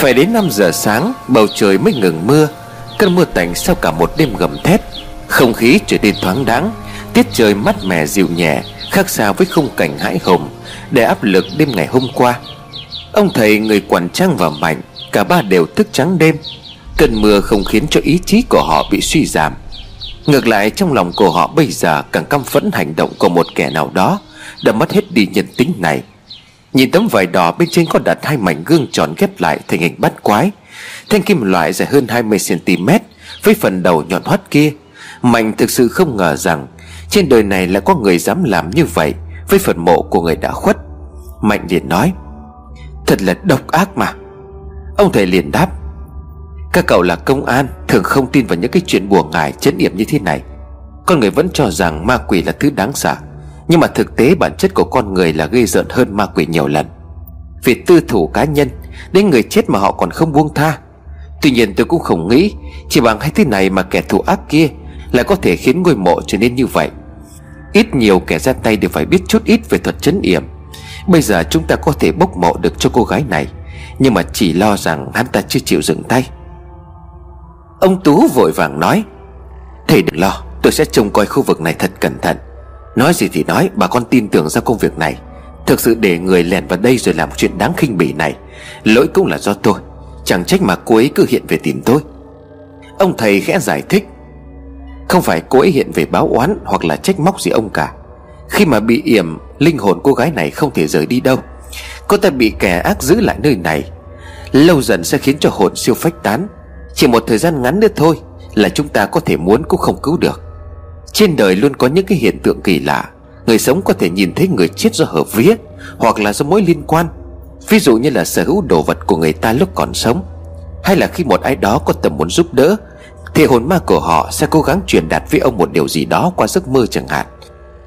Phải đến 5 giờ sáng bầu trời mới ngừng mưa. Cơn mưa tạnh sau cả một đêm gầm thét. Không khí trở nên thoáng đãng, tiết trời mát mẻ dịu nhẹ, khác xa với khung cảnh hãi hùng đè áp lực đêm ngày hôm qua. Ông thầy, người quản trang và Mạnh, cả ba đều thức trắng đêm. Cơn mưa không khiến cho ý chí của họ bị suy giảm. Ngược lại, trong lòng của họ bây giờ càng căm phẫn hành động của một kẻ nào đó đã mất hết đi nhân tính này. Nhìn tấm vải đỏ bên trên có đặt hai mảnh gương tròn ghép lại thành hình bát quái. Thanh kim loại dài hơn 20cm với phần đầu nhọn hoắt kia. Mạnh thực sự không ngờ rằng trên đời này lại có người dám làm như vậy với phần mộ của người đã khuất. Mạnh liền nói: "Thật là độc ác mà." Ông thầy liền đáp: "Các cậu là công an, thường không tin vào những cái chuyện bùa ngải trấn yểm như thế này. Con người vẫn cho rằng ma quỷ là thứ đáng sợ, nhưng mà thực tế bản chất của con người là ghê rợn hơn ma quỷ nhiều lần. Vì tư thủ cá nhân đến người chết mà họ còn không buông tha. Tuy nhiên tôi cũng không nghĩ chỉ bằng hai thứ này mà kẻ thù ác kia lại có thể khiến ngôi mộ trở nên như vậy. Ít nhiều kẻ ra tay đều phải biết chút ít về thuật trấn yểm. Bây giờ chúng ta có thể bốc mộ được cho cô gái này, nhưng mà chỉ lo rằng hắn ta chưa chịu dừng tay." Ông Tú vội vàng nói: "Thầy đừng lo, tôi sẽ trông coi khu vực này thật cẩn thận. Nói gì thì nói, bà con tin tưởng ra công việc này. Thực sự để người lẻn vào đây rồi làm chuyện đáng khinh bỉ này, lỗi cũng là do tôi. Chẳng trách mà cô ấy cứ hiện về tìm tôi." Ông thầy khẽ giải thích: "Không phải cô ấy hiện về báo oán hoặc là trách móc gì ông cả. Khi mà bị yểm, linh hồn cô gái này không thể rời đi đâu. Cô ta bị kẻ ác giữ lại nơi này, lâu dần sẽ khiến cho hồn siêu phách tán. Chỉ một thời gian ngắn nữa thôi là chúng ta có thể muốn cũng không cứu được. Trên đời luôn có những cái hiện tượng kỳ lạ. Người sống có thể nhìn thấy người chết do hợp vía hoặc là do mối liên quan. Ví dụ như là sở hữu đồ vật của người ta lúc còn sống, hay là khi một ai đó có tầm muốn giúp đỡ thì hồn ma của họ sẽ cố gắng truyền đạt với ông một điều gì đó qua giấc mơ chẳng hạn.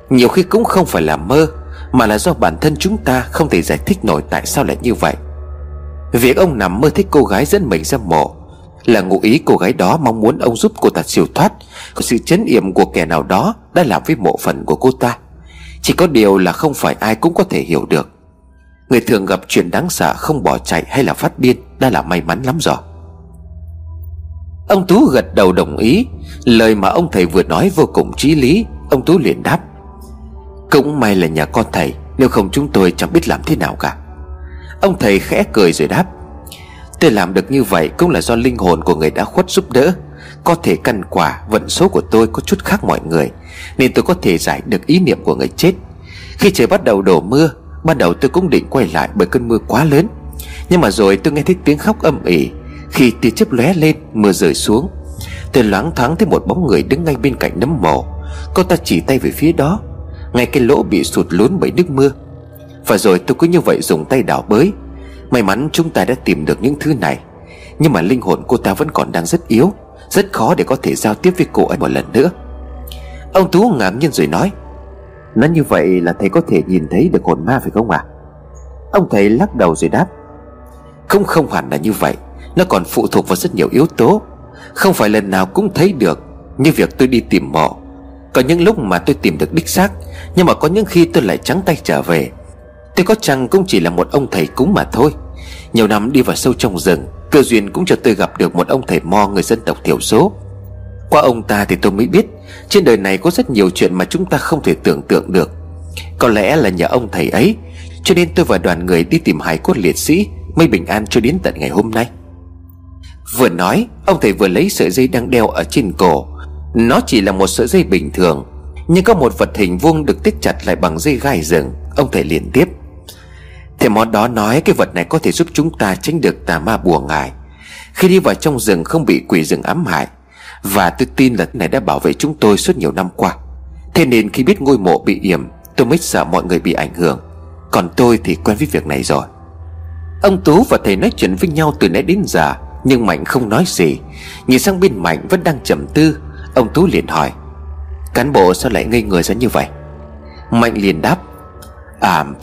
Nhiều khi cũng không phải là mơ, mà là do bản thân chúng ta không thể giải thích nổi tại sao lại như vậy. Việc ông nằm mơ thấy cô gái dẫn mình ra mộ là ngụ ý cô gái đó mong muốn ông giúp cô ta siêu thoát của sự trấn yểm của kẻ nào đó đã làm với mộ phần của cô ta. Chỉ có điều là không phải ai cũng có thể hiểu được. Người thường gặp chuyện đáng sợ không bỏ chạy hay là phát điên đã là may mắn lắm rồi." Ông Tú gật đầu đồng ý. Lời mà ông thầy vừa nói vô cùng chí lý. Ông Tú liền đáp: "Cũng may là nhà con thầy, nếu không chúng tôi chẳng biết làm thế nào cả." Ông thầy khẽ cười rồi đáp: "Tôi làm được như vậy cũng là do linh hồn của người đã khuất giúp đỡ. Có thể căn quả vận số của tôi có chút khác mọi người, nên tôi có thể giải được ý niệm của người chết. Khi trời bắt đầu đổ mưa, ban đầu tôi cũng định quay lại bởi cơn mưa quá lớn, nhưng mà rồi tôi nghe thấy tiếng khóc âm ỉ. Khi tia chớp lóe lên, mưa rơi xuống, tôi loáng thoáng thấy một bóng người đứng ngay bên cạnh nấm mồ. Cô ta chỉ tay về phía đó, ngay cái lỗ bị sụt lún bởi nước mưa. Và rồi tôi cứ như vậy dùng tay đào bới. May mắn chúng ta đã tìm được những thứ này, nhưng mà linh hồn cô ta vẫn còn đang rất yếu, rất khó để có thể giao tiếp với cô ấy một lần nữa." Ông Tú ngạc nhiên rồi nói: "Nói như vậy là thầy có thể nhìn thấy được hồn ma phải không ạ?" Ông thầy lắc đầu rồi đáp: Không hẳn là như vậy. Nó còn phụ thuộc vào rất nhiều yếu tố. Không phải lần nào cũng thấy được. Như việc tôi đi tìm mộ, có những lúc mà tôi tìm được đích xác, nhưng mà có những khi tôi lại trắng tay trở về. Tôi có chăng cũng chỉ là một ông thầy cúng mà thôi. Nhiều năm đi vào sâu trong rừng, cơ duyên cũng cho tôi gặp được một ông thầy mo người dân tộc thiểu số. Qua ông ta thì tôi mới biết trên đời này có rất nhiều chuyện mà chúng ta không thể tưởng tượng được. Có lẽ là nhờ ông thầy ấy cho nên tôi và đoàn người đi tìm hài cốt liệt sĩ mới bình an cho đến tận ngày hôm nay." Vừa nói, ông thầy vừa lấy sợi dây đang đeo ở trên cổ. Nó chỉ là một sợi dây bình thường, nhưng có một vật hình vuông được tích chặt lại bằng dây gai rừng. Ông thầy liền tiếp: "Thầy món đó nói cái vật này có thể giúp chúng ta tránh được tà ma bùa ngải, khi đi vào trong rừng không bị quỷ rừng ám hại. Và tôi tin là cái này đã bảo vệ chúng tôi suốt nhiều năm qua. Thế nên khi biết ngôi mộ bị yểm, tôi mới sợ mọi người bị ảnh hưởng. Còn tôi thì quen với việc này rồi." Ông Tú và thầy nói chuyện với nhau từ nãy đến giờ, nhưng Mạnh không nói gì. Nhìn sang bên Mạnh vẫn đang trầm tư, ông Tú liền hỏi: "Cán bộ sao lại ngây người ra như vậy?" Mạnh liền đáp: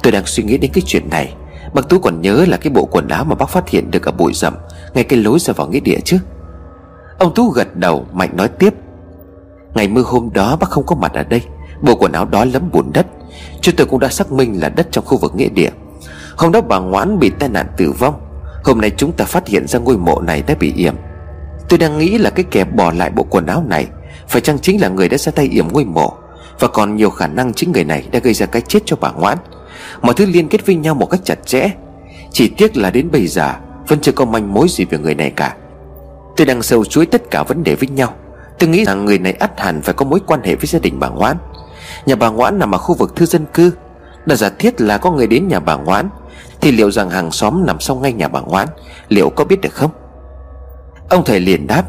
"Tôi đang suy nghĩ đến cái chuyện này. Bác Tú còn nhớ là cái bộ quần áo mà bác phát hiện được ở bụi rậm ngay cái lối ra vào nghĩa địa chứ?" Ông Tú gật đầu. Mạnh nói tiếp: "Ngày mưa hôm đó bác không có mặt ở đây. Bộ quần áo đó lấm bùn đất. Chúng tôi cũng đã xác minh là đất trong khu vực nghĩa địa. Hôm đó bà Ngoãn bị tai nạn tử vong. Hôm nay chúng ta phát hiện ra ngôi mộ này đã bị yểm. Tôi đang nghĩ là cái kẻ bỏ lại bộ quần áo này phải chăng chính là người đã ra tay yểm ngôi mộ, và còn nhiều khả năng chính người này đã gây ra cái chết cho bà Ngoãn. Mọi thứ liên kết với nhau một cách chặt chẽ. Chỉ tiếc là đến bây giờ vẫn chưa có manh mối gì về người này cả. Tôi đang sâu chuối tất cả vấn đề với nhau. Tôi nghĩ rằng người này ắt hẳn phải có mối quan hệ với gia đình bà Ngoãn. Nhà bà Ngoãn nằm ở khu vực thư dân cư. Đã giả thiết là có người đến nhà bà Ngoãn, thì liệu rằng hàng xóm nằm sau ngay nhà bà Ngoãn liệu có biết được không? Ông thầy liền đáp: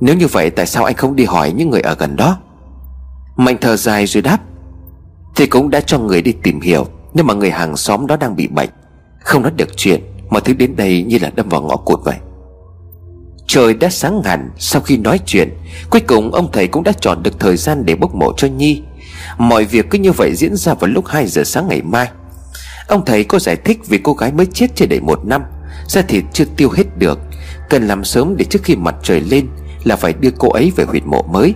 Nếu như vậy tại sao anh không đi hỏi những người ở gần đó? Mạnh thở dài rồi đáp: Thì cũng đã cho người đi tìm hiểu, nhưng mà người hàng xóm đó đang bị bệnh, không nói được chuyện. Mọi thứ đến đây như là đâm vào ngõ cụt vậy. Trời đã sáng hẳn. Sau khi nói chuyện, cuối cùng ông thầy cũng đã chọn được thời gian để bốc mộ cho Nhi. Mọi việc cứ như vậy diễn ra vào lúc 2 giờ sáng ngày mai. Ông thầy có giải thích vì cô gái mới chết chưa đầy 1 năm, da thịt chưa tiêu hết được, cần làm sớm để trước khi mặt trời lên là phải đưa cô ấy về huyệt mộ mới.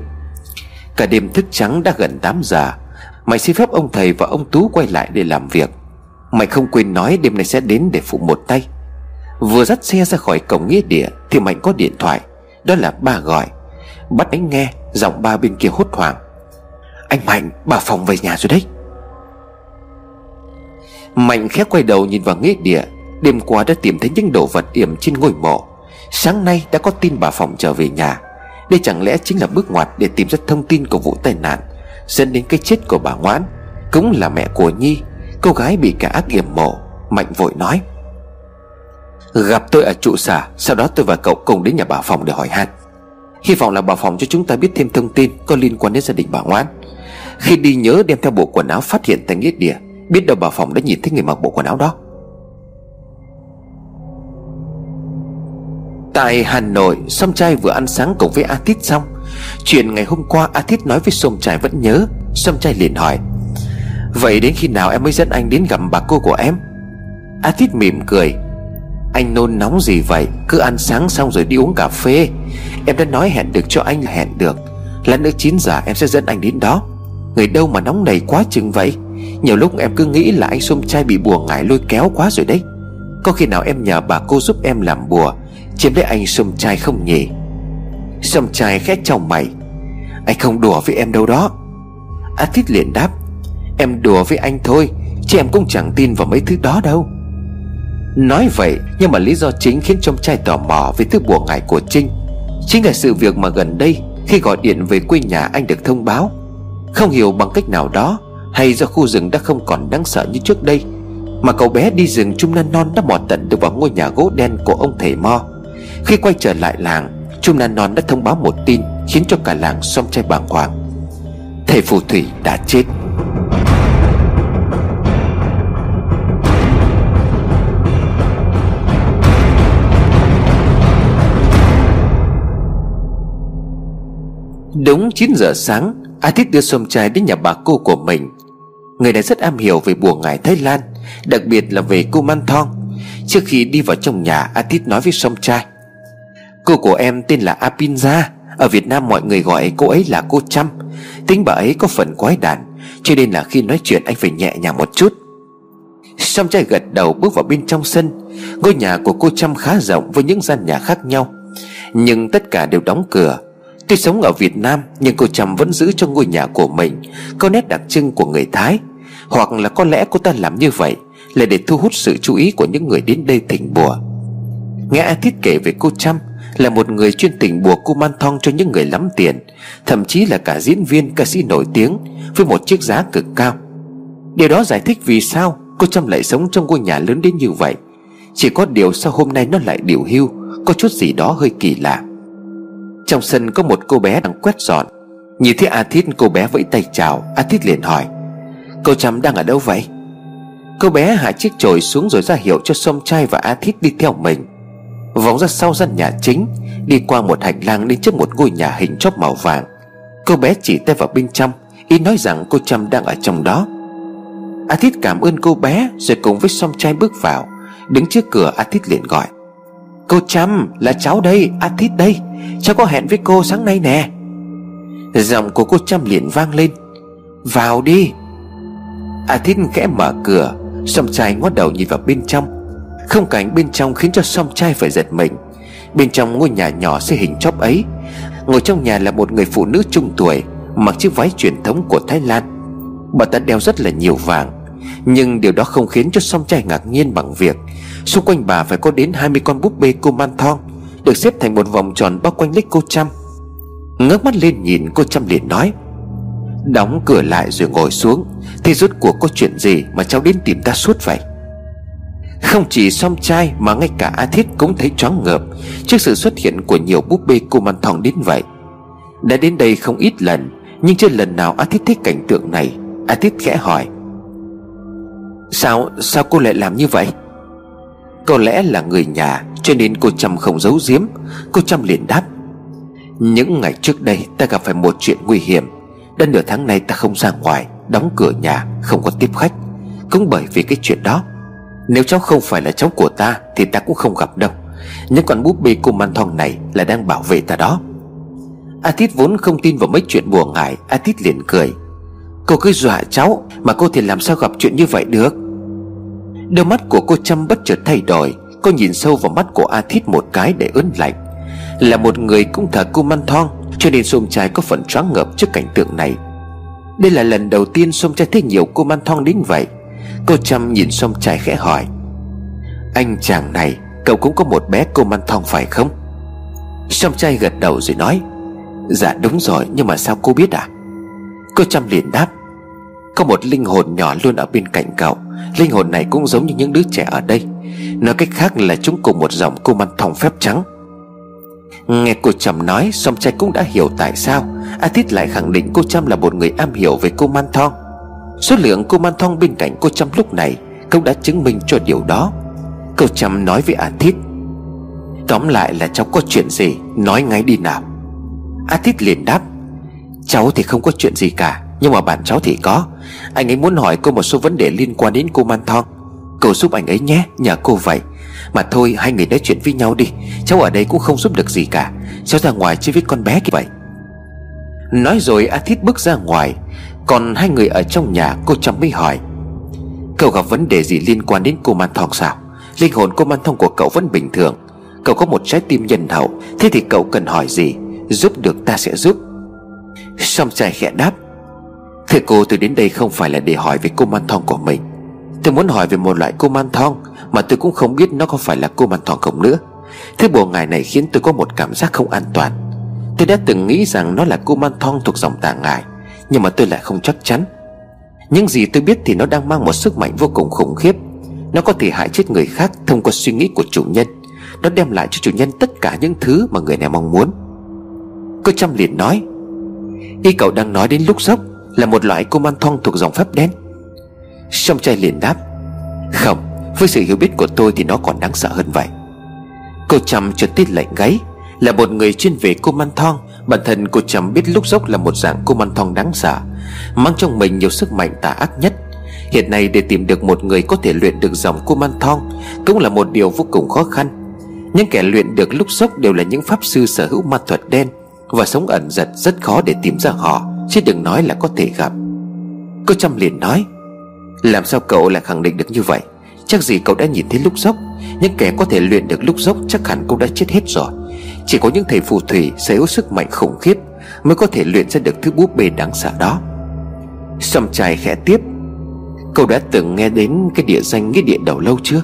Cả đêm thức trắng đã gần 8 giờ. Mày xin phép ông thầy và ông Tú quay lại để làm việc. Mày không quên nói đêm nay sẽ đến để phụ một tay. Vừa dắt xe ra khỏi cổng nghĩa địa thì Mạnh có điện thoại. Đó là ba gọi. Bắt anh nghe giọng ba bên kia hốt hoảng: Anh Mạnh, bà Phòng về nhà rồi đấy. Mạnh khẽ quay đầu nhìn vào nghĩa địa. Đêm qua đã tìm thấy những đồ vật yểm trên ngôi mộ. Sáng nay đã có tin bà Phòng trở về nhà. Đây chẳng lẽ chính là bước ngoặt để tìm ra thông tin của vụ tai nạn dẫn đến cái chết của bà Ngoãn, cũng là mẹ của Nhi, cô gái bị kẻ ác yểm mộ. Mạnh vội nói: Gặp tôi ở trụ sở, sau đó tôi và cậu cùng đến nhà bà Phòng để hỏi han. Hy vọng là bà Phòng cho chúng ta biết thêm thông tin có liên quan đến gia đình bà Ngoãn. Khi đi nhớ đem theo bộ quần áo phát hiện tại nghĩa địa. Biết đâu bà Phòng đã nhìn thấy người mặc bộ quần áo đó. Tại Hà Nội, Song Trai vừa ăn sáng cùng với A Tít xong. Chuyện ngày hôm qua A Tít nói với Song Trai vẫn nhớ. Song Trai liền hỏi: Vậy đến khi nào em mới dẫn anh đến gặp bà cô của em? A Tít mỉm cười: Anh nôn nóng gì vậy, cứ ăn sáng xong rồi đi uống cà phê. Em đã nói hẹn được cho anh là hẹn được. Lát nữa 9 giờ em sẽ dẫn anh đến đó. Người đâu mà nóng nảy quá chừng vậy. Nhiều lúc em cứ nghĩ là anh Song Trai bị bùa ngải lôi kéo quá rồi đấy. Có khi nào em nhờ bà cô giúp em làm bùa chiếm lấy anh Song Trai không nhỉ? Song Trai khẽ chồng mày: Anh không đùa với em đâu đó. A Tít liền đáp: Em đùa với anh thôi, chứ em cũng chẳng tin vào mấy thứ đó đâu. Nói vậy nhưng mà lý do chính khiến Song Trai tò mò về thứ bùa ngải của Trinh chính là sự việc mà gần đây khi gọi điện về quê nhà anh được thông báo. Không hiểu bằng cách nào đó, hay do khu rừng đã không còn đáng sợ như trước đây, mà cậu bé đi rừng Trung Nan Non đã mò tận được vào ngôi nhà gỗ đen của ông thầy Mo. Khi quay trở lại làng, Trung Nan Non đã thông báo một tin khiến cho cả làng Song Trai bàng hoàng: Thầy phù thủy đã chết. Đúng 9 giờ sáng, A Tít đưa Song Trai đến nhà bà cô của mình. Người này rất am hiểu về bùa ngải Thái Lan, đặc biệt là về Kuman Thong. Trước khi đi vào trong nhà, A Tít nói với Song Trai: Cô của em tên là Apinza. Ở Việt Nam mọi người gọi cô ấy là cô Trăm. Tính bà ấy có phần quái đản, cho nên là khi nói chuyện anh phải nhẹ nhàng một chút. Song Trai gật đầu bước vào bên trong sân. Ngôi nhà của cô Trăm khá rộng với những gian nhà khác nhau, nhưng tất cả đều đóng cửa. Tuy sống ở Việt Nam nhưng cô Trầm vẫn giữ cho ngôi nhà của mình có nét đặc trưng của người Thái. Hoặc là có lẽ cô ta làm như vậy là để thu hút sự chú ý của những người đến đây thỉnh bùa. Nghe A Tít kể về cô Trầm là một người chuyên thỉnh bùa Kuman Thong cho những người lắm tiền, thậm chí là cả diễn viên ca sĩ nổi tiếng với một chiếc giá cực cao. Điều đó giải thích vì sao cô Trầm lại sống trong ngôi nhà lớn đến như vậy. Chỉ có điều sao hôm nay nó lại điều hưu, có chút gì đó hơi kỳ lạ. Trong sân có một cô bé đang quét dọn. Nhìn thấy A Tít, cô bé vẫy tay chào. A Tít liền hỏi: Cô Trầm đang ở đâu vậy? Cô bé hạ chiếc chổi xuống rồi ra hiệu cho Song Trai và A Tít đi theo mình. Vòng ra sau gian nhà chính, đi qua một hành lang đến trước một ngôi nhà hình chóp màu vàng. Cô bé chỉ tay vào bên trong, ý nói rằng cô Trầm đang ở trong đó. A Tít cảm ơn cô bé rồi cùng với Song Trai bước vào. Đứng trước cửa, A Tít liền gọi: Cô Trầm, là cháu đây, A Tít đây. Cháu có hẹn với cô sáng nay nè. Giọng của cô Trầm liền vang lên: Vào đi. A Tít khẽ mở cửa. Song Trai ngó đầu nhìn vào bên trong. Không cảnh bên trong khiến cho song trai phải giật mình. Bên trong ngôi nhà nhỏ xây hình chóp ấy, ngồi trong nhà là một người phụ nữ trung tuổi, mặc chiếc váy truyền thống của Thái Lan. Bà ta đeo rất là nhiều vàng. Nhưng điều đó không khiến cho song trai ngạc nhiên bằng việc xung quanh bà phải có đến 20 con búp bê Kuman Thong được xếp thành một vòng tròn bao quanh lách cô Trăm. Ngước mắt lên nhìn, cô Trăm liền nói: "Đóng cửa lại rồi ngồi xuống. Thì rốt cuộc có chuyện gì mà cháu đến tìm ta suốt vậy?" Không chỉ song trai mà ngay cả A Thiết cũng thấy choáng ngợp trước sự xuất hiện của nhiều búp bê Kuman Thong đến vậy. Đã đến đây không ít lần, nhưng chưa lần nào A Thiết thấy cảnh tượng này. A Thiết khẽ hỏi: Sao cô lại làm như vậy?" Có lẽ là người nhà cho nên cô Trâm không giấu giếm. Cô Trâm liền đáp: "Những ngày trước đây ta gặp phải một chuyện nguy hiểm. Đã nửa tháng nay ta không ra ngoài, đóng cửa nhà, không có tiếp khách. Cũng bởi vì cái chuyện đó. Nếu cháu không phải là cháu của ta thì ta cũng không gặp đâu. Những con búp bê Kuman Thong này là đang bảo vệ ta đó." A Tít vốn không tin vào mấy chuyện bùa ngải. A Tít liền cười: "Cô cứ dọa cháu mà, cô thì làm sao gặp chuyện như vậy được?" Đôi mắt của cô Trâm bất chợt thay đổi. Cô nhìn sâu vào mắt của A Thít một cái để ớn lạnh. Là một người cũng thờ Kuman Thong cho nên song trai có phần choáng ngợp trước cảnh tượng này. Đây là lần đầu tiên song trai thấy nhiều Kuman Thong đến vậy. Cô Trâm nhìn song trai khẽ hỏi: "Anh chàng này, cậu cũng có một bé Kuman Thong phải không?" Song trai gật đầu rồi nói: "Dạ đúng rồi, nhưng mà sao cô biết à?" Cô Trâm liền đáp: "Có một linh hồn nhỏ luôn ở bên cạnh cậu. Linh hồn này cũng giống như những đứa trẻ ở đây. Nói cách khác là chúng cùng một dòng Kuman Thong phép trắng." Nghe cô Trâm nói, song trai cũng đã hiểu tại sao A Tít lại khẳng định cô Trâm là một người am hiểu về Kuman Thong. Số lượng Kuman Thong bên cạnh cô Trâm lúc này cũng đã chứng minh cho điều đó. Cô Trâm nói với A Tít: "Tóm lại là cháu có chuyện gì, nói ngay đi nào." A Tít liền đáp: "Cháu thì không có chuyện gì cả, nhưng mà bạn cháu thì có. Anh ấy muốn hỏi cô một số vấn đề liên quan đến Kuman Thong. Cô giúp anh ấy nhé, nhờ cô vậy. Mà thôi, hai người nói chuyện với nhau đi. Cháu ở đây cũng không giúp được gì cả. Cháu ra ngoài chơi với con bé kia vậy." Nói rồi A Thiết bước ra ngoài. Còn hai người ở trong nhà, cô Trâm mới hỏi: "Cậu gặp vấn đề gì liên quan đến Kuman Thong sao? Linh hồn Kuman Thong của cậu vẫn bình thường. Cậu có một trái tim nhân hậu. Thế thì cậu cần hỏi gì, giúp được ta sẽ giúp." Song trai khẽ đáp: "Thưa cô, tôi đến đây không phải là để hỏi về Kuman Thong của mình. Tôi muốn hỏi về một loại Kuman Thong mà tôi cũng không biết nó có phải là Kuman Thong không nữa. Thứ bùa ngải này khiến tôi có một cảm giác không an toàn. Tôi đã từng nghĩ rằng nó là Kuman Thong thuộc dòng tà ngải, nhưng mà tôi lại không chắc chắn. Những gì tôi biết thì nó đang mang một sức mạnh vô cùng khủng khiếp. Nó có thể hại chết người khác thông qua suy nghĩ của chủ nhân. Nó đem lại cho chủ nhân tất cả những thứ mà người này mong muốn." Cô Trâm liền nói: "Ý cậu đang nói đến lúc dốc là một loại Kuman Thong thuộc dòng phép đen?" Song trai liền đáp: "Không, với sự hiểu biết của tôi thì nó còn đáng sợ hơn vậy." Cô Trâm chợt tít lạnh gáy. Là một người chuyên về Kuman Thong, bản thân cô Trâm biết lúc dốc là một dạng Kuman Thong đáng sợ, mang trong mình nhiều sức mạnh tà ác nhất. Hiện nay để tìm được một người có thể luyện được dòng Kuman Thong cũng là một điều vô cùng khó khăn. Những kẻ luyện được lúc dốc đều là những pháp sư sở hữu ma thuật đen và sống ẩn giật, rất khó để tìm ra họ, chứ đừng nói là có thể gặp. Cô Trâm liền nói: "Làm sao cậu lại khẳng định được như vậy? Chắc gì cậu đã nhìn thấy lúc dốc. Những kẻ có thể luyện được lúc dốc chắc hẳn cũng đã chết hết rồi. Chỉ có những thầy phù thủy sở hữu sức mạnh khủng khiếp mới có thể luyện ra được thứ búp bê đáng sợ đó." Song trai khẽ tiếp: "Cậu đã từng nghe đến cái địa danh nghĩa địa đầu lâu chưa?"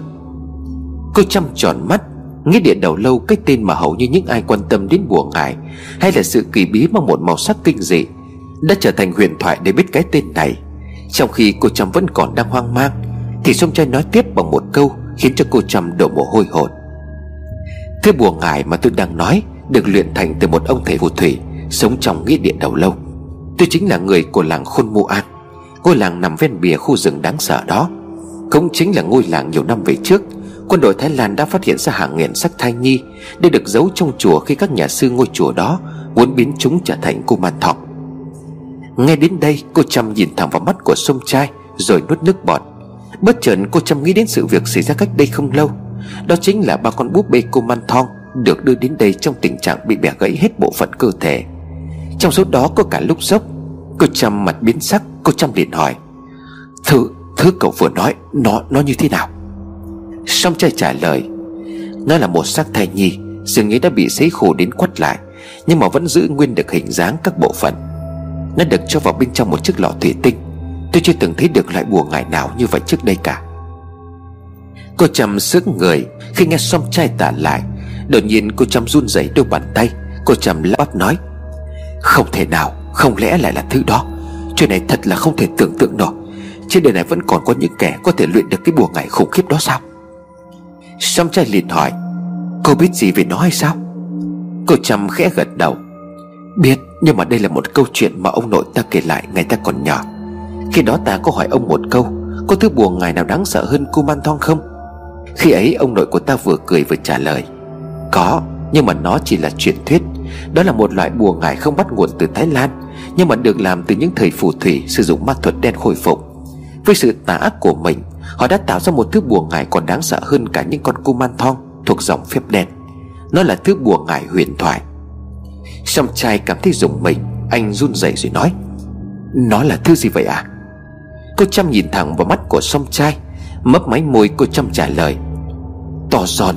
Cô Trâm tròn mắt. Nghĩa địa đầu lâu, cái tên mà hầu như những ai quan tâm đến bùa ngải hay là sự kỳ bí mang một màu sắc kinh dị đã trở thành huyền thoại để biết cái tên này. Trong khi cô Trâm vẫn còn đang hoang mang thì song trai nói tiếp bằng một câu khiến cho cô Trâm đổ mồ hôi hột: "Cái bùa ngải mà tôi đang nói được luyện thành từ một ông thầy phù thủy sống trong nghĩa địa đầu lâu. Tôi chính là người của làng Khôn Mù An, ngôi làng nằm ven bìa khu rừng đáng sợ đó. Cũng chính là ngôi làng nhiều năm về trước quân đội Thái Lan đã phát hiện ra hàng nghìn xác thai nhi để được giấu trong chùa khi các nhà sư ngôi chùa đó muốn biến chúng trở thành Kuman Thong." Nghe đến đây, cô Trâm nhìn thẳng vào mắt của song trai rồi nuốt nước bọt. Bất chợt cô Trâm nghĩ đến sự việc xảy ra cách đây không lâu. Đó chính là ba con búp bê Kuman Thong được đưa đến đây trong tình trạng bị bẻ gãy hết bộ phận cơ thể. Trong số đó có cả lúc dốc. Cô Trâm mặt biến sắc. Cô Trâm liền hỏi: Thứ cậu vừa nói nó như thế nào?" Song trai trả lời nó là một xác thai nhi, xương ấy đã bị sấy khô đến quắt lại, nhưng mà vẫn giữ nguyên được hình dáng các bộ phận. Nó được cho vào bên trong một chiếc lọ thủy tinh. Tôi chưa từng thấy được loại bùa ngải nào như vậy trước đây cả. Cô Trâm sững người khi nghe Song trai tả lại. Đột nhiên cô Trâm run rẩy đôi bàn tay. Cô Trâm lắp bắp nói: không thể nào, không lẽ lại là thứ đó? Chuyện này thật là không thể tưởng tượng nổi. Trên đời này vẫn còn có những kẻ có thể luyện được cái bùa ngải khủng khiếp đó sao? Song trai liền hỏi: cô biết gì về nó hay sao? Cô Trâm khẽ gật đầu: biết, nhưng mà đây là một câu chuyện mà ông nội ta kể lại ngày ta còn nhỏ. Khi đó ta có hỏi ông một câu: có thứ bùa ngải nào đáng sợ hơn Kuman Thong không? Khi ấy ông nội của ta vừa cười vừa trả lời: có, nhưng mà nó chỉ là truyền thuyết. Đó là một loại bùa ngải không bắt nguồn từ Thái Lan, nhưng mà được làm từ những thầy phù thủy sử dụng ma thuật đen khôi phục. Với sự tà ác của mình, họ đã tạo ra một thứ bùa ngải còn đáng sợ hơn cả những con Kuman Thong thuộc dòng phép đen. Nó là thứ bùa ngải huyền thoại. Song trai cảm thấy rùng mình. Anh run rẩy rồi nói: nó là thứ gì vậy à? Cô Trâm nhìn thẳng vào mắt của Song trai, mấp máy môi. Cô Trâm trả lời: to giòn,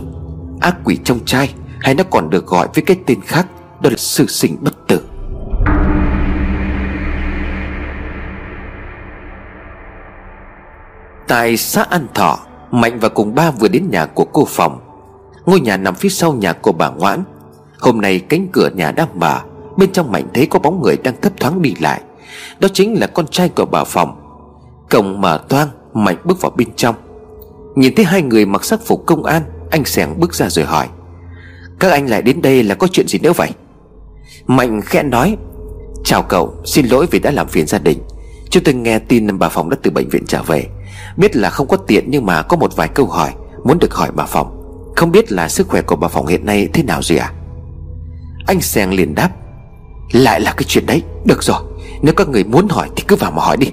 ác quỷ trong trai, hay nó còn được gọi với cái tên khác, đó là sự sinh bất tử. Tại xã An Thọ, Mạnh và cùng ba vừa đến nhà của cô Phòng. Ngôi nhà nằm phía sau nhà của bà Ngoãn. Hôm nay cánh cửa nhà đang mở. Bên trong Mạnh thấy có bóng người đang thấp thoáng đi lại. Đó chính là con trai của bà Phòng. Cổng mở toang, Mạnh bước vào bên trong. Nhìn thấy hai người mặc sắc phục công an, anh sẻng bước ra rồi hỏi: các anh lại đến đây là có chuyện gì nữa vậy? Mạnh khẽ nói: chào cậu, xin lỗi vì đã làm phiền gia đình. Chúng tôi nghe tin bà Phòng đã từ bệnh viện trở về. Biết là không có tiện, nhưng mà có một vài câu hỏi muốn được hỏi bà Phòng. Không biết là sức khỏe của bà Phòng hiện nay thế nào rồi ạ? Anh sẻng liền đáp: lại là cái chuyện đấy. Được rồi, nếu các người muốn hỏi thì cứ vào mà hỏi đi.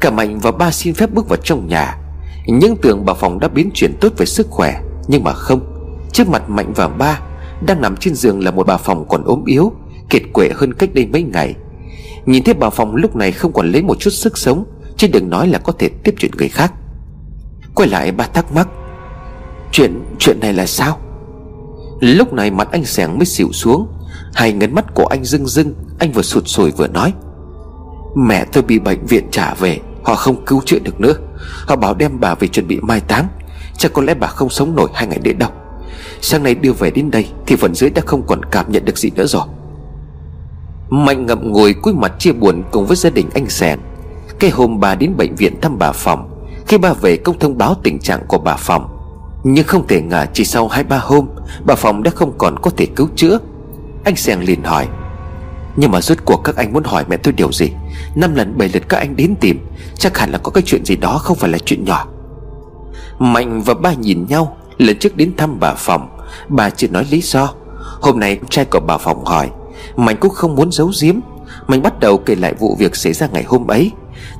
Cả Mạnh và ba xin phép bước vào trong nhà. Nhưng tưởng bà Phòng đã biến chuyển tốt về sức khỏe, nhưng mà không. Trước mặt Mạnh và ba đang nằm trên giường là một bà Phòng còn ốm yếu, kiệt quệ hơn cách đây mấy ngày. Nhìn thấy bà Phòng lúc này không còn lấy một chút sức sống, chứ đừng nói là có thể tiếp chuyện người khác. Quay lại ba thắc mắc: Chuyện này là sao? Lúc này mặt anh sẻng mới xịu xuống. Hai ngấn mắt của anh rưng rưng. Anh vừa sụt sùi vừa nói: mẹ tôi bị bệnh viện trả về, họ không cứu chữa được nữa. Họ bảo đem bà về chuẩn bị mai táng. Chắc có lẽ bà không sống nổi 2 ngày nữa đâu. Sáng nay đưa về đến đây thì phần dưới đã không còn cảm nhận được gì nữa rồi. Mạnh ngậm ngùi cúi mặt chia buồn cùng với gia đình anh sẻng. Cái hôm bà đến bệnh viện thăm bà Phòng, khi bà về công thông báo tình trạng của bà Phòng, nhưng không thể ngờ chỉ sau 2-3 hôm bà Phòng đã không còn có thể cứu chữa. Anh sẻng liền hỏi: nhưng mà rốt cuộc các anh muốn hỏi mẹ tôi điều gì? 5 lần 7 lượt các anh đến tìm, chắc hẳn là có cái chuyện gì đó không phải là chuyện nhỏ. Mạnh và ba nhìn nhau. Lần trước đến thăm bà Phòng, bà chỉ nói lý do. Hôm nay trai của bà Phòng hỏi, Mạnh cũng không muốn giấu giếm. Mạnh bắt đầu kể lại vụ việc xảy ra ngày hôm ấy.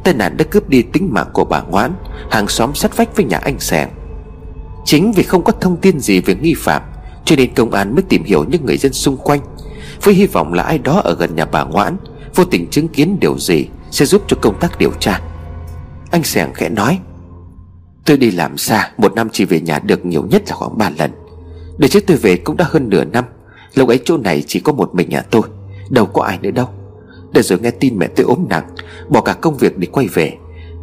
Tai nạn đã cướp đi tính mạng của bà Ngoãn, hàng xóm sát vách với nhà anh sẻng. Chính vì không có thông tin gì về nghi phạm, cho nên công an mới tìm hiểu những người dân xung quanh, với hy vọng là ai đó ở gần nhà bà Ngoãn vô tình chứng kiến điều gì sẽ giúp cho công tác điều tra. Anh sẻng khẽ nói: tôi đi làm xa, 1 năm chỉ về nhà được nhiều nhất là khoảng 3 lần. Để trước tôi về cũng đã hơn nửa năm. Lúc ấy chỗ này chỉ có một mình nhà tôi, đâu có ai nữa đâu. Để rồi nghe tin mẹ tôi ốm nặng, bỏ cả công việc để quay về,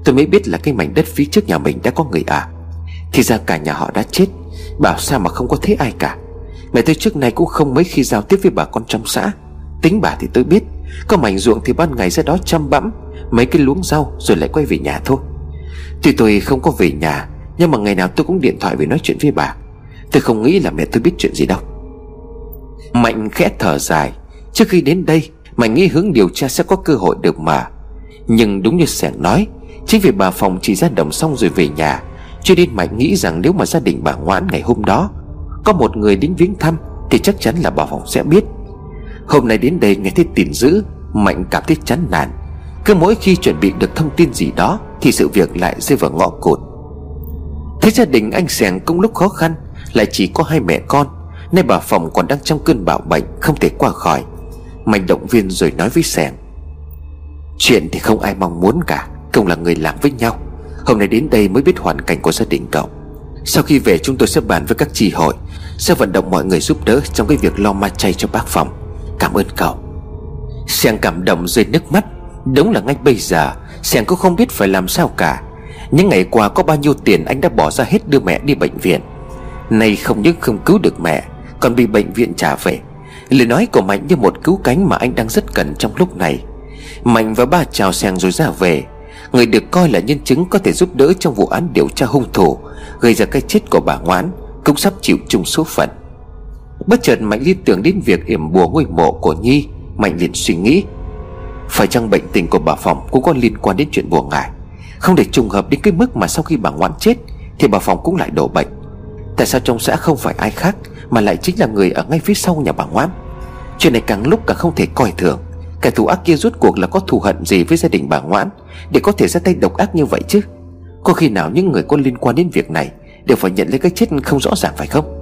tôi mới biết là cái mảnh đất phía trước nhà mình đã có người ở. Thì ra cả nhà họ đã chết. Bảo sao mà không có thấy ai cả. Mẹ tôi trước nay cũng không mấy khi giao tiếp với bà con trong xã. Tính bà thì tôi biết, có mảnh ruộng thì ban ngày ra đó chăm bẵm mấy cái luống rau rồi lại quay về nhà thôi. Tuy tôi không có về nhà, nhưng mà ngày nào tôi cũng điện thoại về nói chuyện với bà. Tôi không nghĩ là mẹ tôi biết chuyện gì đâu. Mạnh khẽ thở dài. Trước khi đến đây, Mạnh nghĩ hướng điều tra sẽ có cơ hội được mở. Nhưng đúng như sẻng nói, chính vì bà Phòng chỉ ra đồng xong rồi về nhà, cho nên Mạnh nghĩ rằng nếu mà gia đình bà Ngoãn ngày hôm đó có một người đến viếng thăm thì chắc chắn là bà Phòng sẽ biết. Hôm nay đến đây nghe thấy tin dữ, Mạnh cảm thấy chán nản. Cứ mỗi khi chuẩn bị được thông tin gì đó thì sự việc lại rơi vào ngõ cụt. Thế gia đình anh sẻng cũng lúc khó khăn, lại chỉ có 2 mẹ con, nên bà Phòng còn đang trong cơn bạo bệnh không thể qua khỏi. Mạnh động viên rồi nói với sẻng: chuyện thì không ai mong muốn cả, cùng là người làm với nhau. Hôm nay đến đây mới biết hoàn cảnh của gia đình cậu. Sau khi về chúng tôi sẽ bàn với các chi hội, sẽ vận động mọi người giúp đỡ trong cái việc lo ma chay cho bác Phòng. Cảm ơn cậu. Sen cảm động rơi nước mắt. Đúng là ngay bây giờ Sen cũng không biết phải làm sao cả. Những ngày qua có bao nhiêu tiền anh đã bỏ ra hết đưa mẹ đi bệnh viện. Nay không những không cứu được mẹ, còn bị bệnh viện trả về. Lời nói của Mạnh như một cứu cánh mà anh đang rất cần trong lúc này. Mạnh và ba chào Sen rồi ra về. Người được coi là nhân chứng có thể giúp đỡ trong vụ án điều tra hung thủ gây ra cái chết của bà Ngoán cũng sắp chịu chung số phận. Bất chợt Mạnh liên tưởng đến việc yểm bùa ngôi mộ của Nhi. Mạnh liền suy nghĩ, phải chăng bệnh tình của bà Phòng cũng có liên quan đến chuyện bùa ngải? Không để trùng hợp đến cái mức mà sau khi bà Ngoãn chết thì bà Phòng cũng lại đổ bệnh. Tại sao trong xã không phải ai khác mà lại chính là người ở ngay phía sau nhà bà Ngoãn? Chuyện này càng lúc càng không thể coi thường. Kẻ thù ác kia rốt cuộc là có thù hận gì với gia đình bà Ngoãn để có thể ra tay độc ác như vậy chứ? Có khi nào những người có liên quan đến việc này đều phải nhận lấy cái chết không rõ ràng phải không?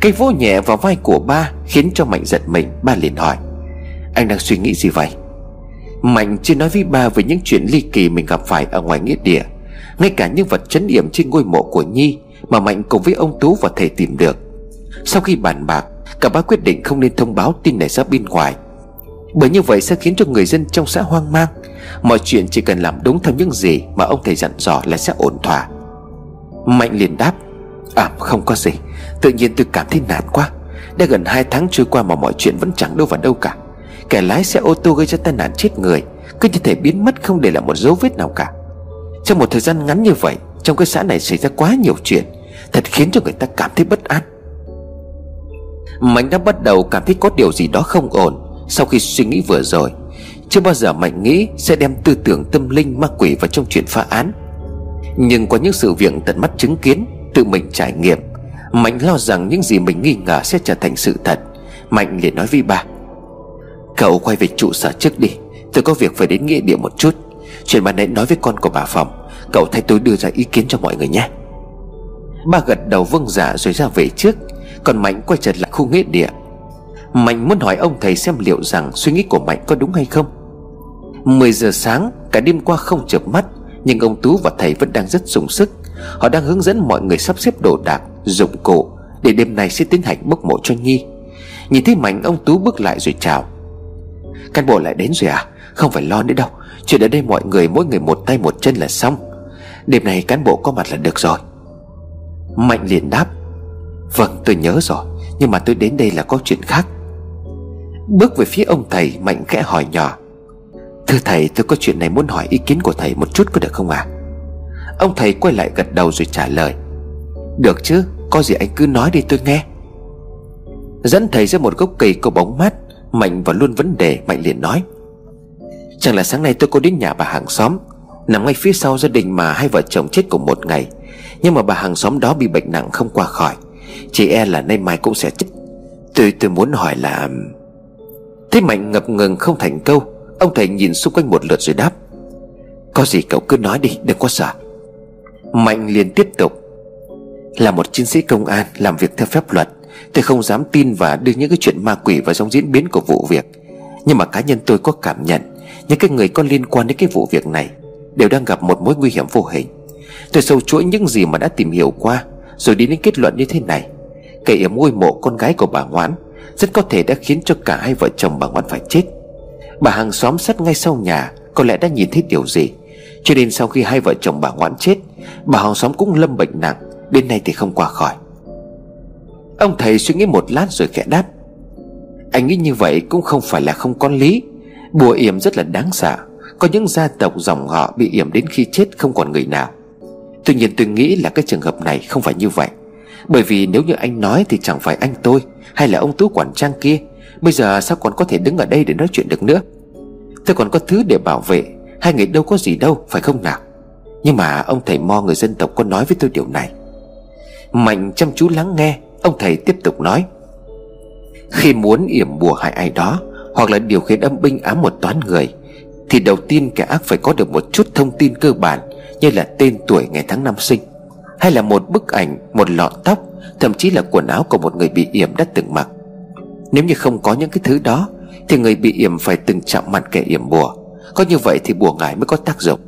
Cái vỗ nhẹ vào vai của ba khiến cho Mạnh giật mình. Ba liền hỏi, anh đang suy nghĩ gì vậy? Mạnh chưa nói với ba về những chuyện ly kỳ mình gặp phải ở ngoài nghĩa địa. Ngay cả những vật trấn yểm trên ngôi mộ của Nhi mà Mạnh cùng với ông Tú và thầy tìm được. Sau khi bàn bạc, cả ba quyết định không nên thông báo tin này ra bên ngoài, bởi như vậy sẽ khiến cho người dân trong xã hoang mang. Mọi chuyện chỉ cần làm đúng theo những gì mà ông thầy dặn dò là sẽ ổn thỏa. Mạnh liền đáp, không có gì. Tự nhiên tôi cảm thấy nản quá. Đã gần 2 tháng trôi qua mà mọi chuyện vẫn chẳng đâu vào đâu cả. Kẻ lái xe ô tô gây ra tai nạn chết người cứ như thể biến mất, không để lại một dấu vết nào cả. Trong một thời gian ngắn như vậy, trong cái xã này xảy ra quá nhiều chuyện, thật khiến cho người ta cảm thấy bất an. Mạnh đã bắt đầu cảm thấy có điều gì đó không ổn. Sau khi suy nghĩ vừa rồi, chưa bao giờ Mạnh nghĩ sẽ đem tư tưởng tâm linh ma quỷ vào trong chuyện phá án. Nhưng có những sự việc tận mắt chứng kiến, tự mình trải nghiệm, Mạnh lo rằng những gì mình nghi ngờ sẽ trở thành sự thật. Mạnh liền nói với ba, cậu quay về trụ sở trước đi, tôi có việc phải đến nghĩa địa một chút. Chuyện bà nãy nói với con của bà Phòng, cậu thay tôi đưa ra ý kiến cho mọi người nhé. Ba gật đầu vâng dạ rồi ra về trước. Còn Mạnh quay trở lại khu nghĩa địa. Mạnh muốn hỏi ông thầy xem liệu rằng suy nghĩ của Mạnh có đúng hay không. 10 giờ sáng, cả đêm qua không chợp mắt, nhưng ông Tú và thầy vẫn đang rất dùng sức. Họ đang hướng dẫn mọi người sắp xếp đồ đạc, dụng cụ để đêm nay sẽ tiến hành bốc mộ cho Nhi. Nhìn thấy Mạnh, ông Tú bước lại rồi chào. Cán bộ lại đến rồi à? Không phải lo nữa đâu, chuyện ở đây mọi người mỗi người một tay một chân là xong. Đêm nay cán bộ có mặt là được rồi. Mạnh liền đáp, vâng tôi nhớ rồi, nhưng mà tôi đến đây là có chuyện khác. Bước về phía ông thầy, Mạnh khẽ hỏi nhỏ, thưa thầy, tôi có chuyện này muốn hỏi ý kiến của thầy một chút có được không ạ? Ông thầy quay lại gật đầu rồi trả lời, được chứ, có gì anh cứ nói đi tôi nghe. Dẫn thầy ra một gốc cây có bóng mát. Mạnh vào luôn vấn đề. Mạnh liền nói, chẳng là sáng nay tôi có đến nhà bà hàng xóm nằm ngay phía sau gia đình mà hai vợ chồng chết cùng một ngày. Nhưng mà bà hàng xóm đó bị bệnh nặng không qua khỏi, chỉ e là nay mai cũng sẽ chết. Tôi muốn hỏi là... Thế Mạnh ngập ngừng không thành câu. Ông thầy nhìn xung quanh một lượt rồi đáp, có gì cậu cứ nói đi, đừng có sợ. Mạnh liền tiếp tục, là một chiến sĩ công an làm việc theo pháp luật, tôi không dám tin và đưa những cái chuyện ma quỷ vào trong diễn biến của vụ việc. Nhưng mà cá nhân tôi có cảm nhận những cái người có liên quan đến cái vụ việc này đều đang gặp một mối nguy hiểm vô hình. Tôi sâu chuỗi những gì mà đã tìm hiểu qua rồi đi đến kết luận như thế này. Kẻ yểm ngôi mộ con gái của bà Ngoãn rất có thể đã khiến cho cả hai vợ chồng bà Ngoãn phải chết. Bà hàng xóm sát ngay sau nhà có lẽ đã nhìn thấy điều gì, cho nên sau khi hai vợ chồng bà Ngoãn chết, bà hàng xóm cũng lâm bệnh nặng, đến nay thì không qua khỏi. Ông thầy suy nghĩ một lát rồi khẽ đáp, anh nghĩ như vậy cũng không phải là không có lý. Bùa yểm rất là đáng sợ, có những gia tộc dòng họ bị yểm đến khi chết không còn người nào. Tuy nhiên tôi nghĩ là cái trường hợp này không phải như vậy, bởi vì nếu như anh nói thì chẳng phải anh tôi hay là ông Tú quản trang kia bây giờ sao còn có thể đứng ở đây để nói chuyện được nữa. Tôi còn có thứ để bảo vệ, hai người đâu có gì đâu, phải không nào? Nhưng mà ông thầy Mo người dân tộc có nói với tôi điều này. Mạnh chăm chú lắng nghe. Ông thầy tiếp tục nói, khi muốn yểm bùa hại ai đó hoặc là điều khiển âm binh ám một toán người thì đầu tiên kẻ ác phải có được một chút thông tin cơ bản như là tên tuổi, ngày tháng năm sinh, hay là một bức ảnh, một lọn tóc, thậm chí là quần áo của một người bị yểm đã từng mặc. Nếu như không có những cái thứ đó thì người bị yểm phải từng chạm mặt kẻ yểm bùa, có như vậy thì bùa ngải mới có tác dụng.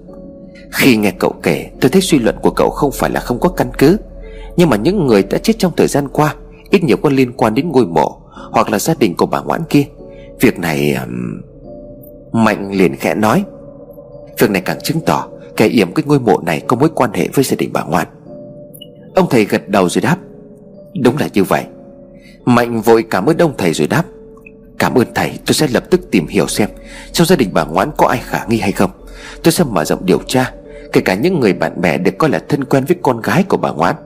Khi nghe cậu kể, tôi thấy suy luận của cậu không phải là không có căn cứ, nhưng mà những người đã chết trong thời gian qua ít nhiều có liên quan đến ngôi mộ hoặc là gia đình của bà Ngoãn kia. Việc này... Mạnh liền khẽ nói, việc này càng chứng tỏ kẻ yểm cái ngôi mộ này có mối quan hệ với gia đình bà Ngoan. Ông thầy gật đầu rồi đáp, đúng là như vậy. Mạnh vội cảm ơn ông thầy rồi đáp, cảm ơn thầy, tôi sẽ lập tức tìm hiểu xem trong gia đình bà Ngoan có ai khả nghi hay không. Tôi sẽ mở rộng điều tra, kể cả những người bạn bè được coi là thân quen với con gái của bà Ngoan.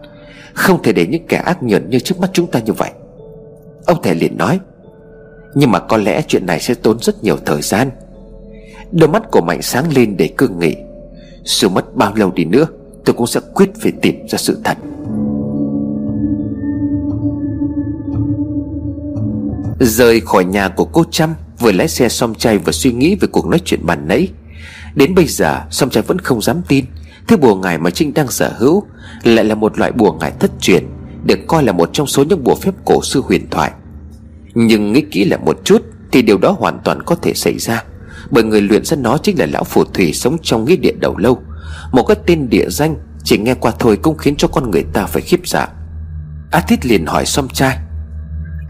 Không thể để những kẻ ác nhẫn như trước mắt chúng ta như vậy. Ông thầy liền nói, nhưng mà có lẽ chuyện này sẽ tốn rất nhiều thời gian. Đôi mắt của Mạnh sáng lên để cương nghị, dù mất bao lâu đi nữa tôi cũng sẽ quyết phải tìm ra sự thật. Rời khỏi nhà của cô Trâm, vừa lái xe Som Trai vừa suy nghĩ về cuộc nói chuyện bàn nãy. Đến bây giờ Som Trai vẫn không dám tin thứ bùa ngải mà Trinh đang sở hữu lại là một loại bùa ngải thất truyền, được coi là một trong số những bùa phép cổ xưa huyền thoại. Nhưng nghĩ kỹ lại một chút thì điều đó hoàn toàn có thể xảy ra, bởi người luyện ra nó chính là lão phù thủy sống trong nghĩa địa đầu lâu. Một cái tên địa danh chỉ nghe qua thôi cũng khiến cho con người ta phải khiếp sợ. A Thít liền hỏi Som Trai,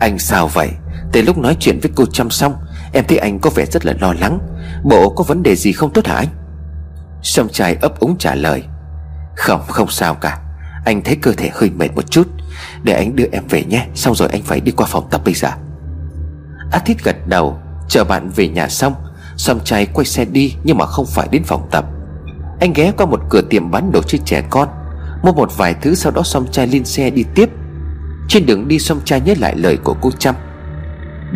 anh sao vậy? Từ lúc nói chuyện với cô Trâm xong em thấy anh có vẻ rất là lo lắng, bộ có vấn đề gì không tốt hả anh? Som Trai ấp úng trả lời, không sao cả, anh thấy cơ thể hơi mệt một chút, để anh đưa em về nhé, xong rồi anh phải đi qua phòng tập bây giờ. A Thít gật đầu. Chờ bạn về nhà xong, Som Trai quay xe đi, nhưng mà không phải đến phòng tập. Anh ghé qua một cửa tiệm bán đồ chơi trẻ con, mua một vài thứ, sau đó Som Trai lên xe đi tiếp. Trên đường đi, Som Trai nhớ lại lời của cô Trâm,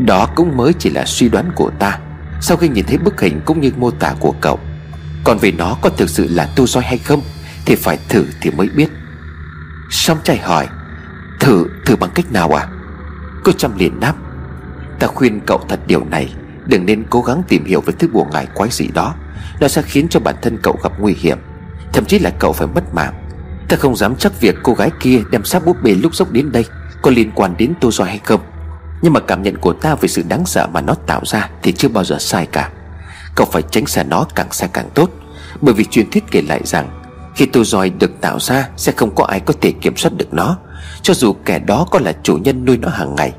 đó cũng mới chỉ là suy đoán của ta sau khi nhìn thấy bức hình cũng như mô tả của cậu. Còn về nó có thực sự là tu soi hay không thì phải thử thì mới biết. Som Trai hỏi, Thử bằng cách nào à? Cô Trâm liền đáp, ta khuyên cậu thật điều này, đừng nên cố gắng tìm hiểu về thứ bùa ngải quái gì đó, nó sẽ khiến cho bản thân cậu gặp nguy hiểm, thậm chí là cậu phải mất mạng. Ta không dám chắc việc cô gái kia đem xác búp bê lúc dốc đến đây có liên quan đến tu soi hay không, nhưng mà cảm nhận của ta về sự đáng sợ mà nó tạo ra thì chưa bao giờ sai cả. Cậu phải tránh xa nó càng xa càng tốt, bởi vì truyền thuyết kể lại rằng khi tu soi được tạo ra sẽ không có ai có thể kiểm soát được nó, cho dù kẻ đó có là chủ nhân nuôi nó hàng ngày.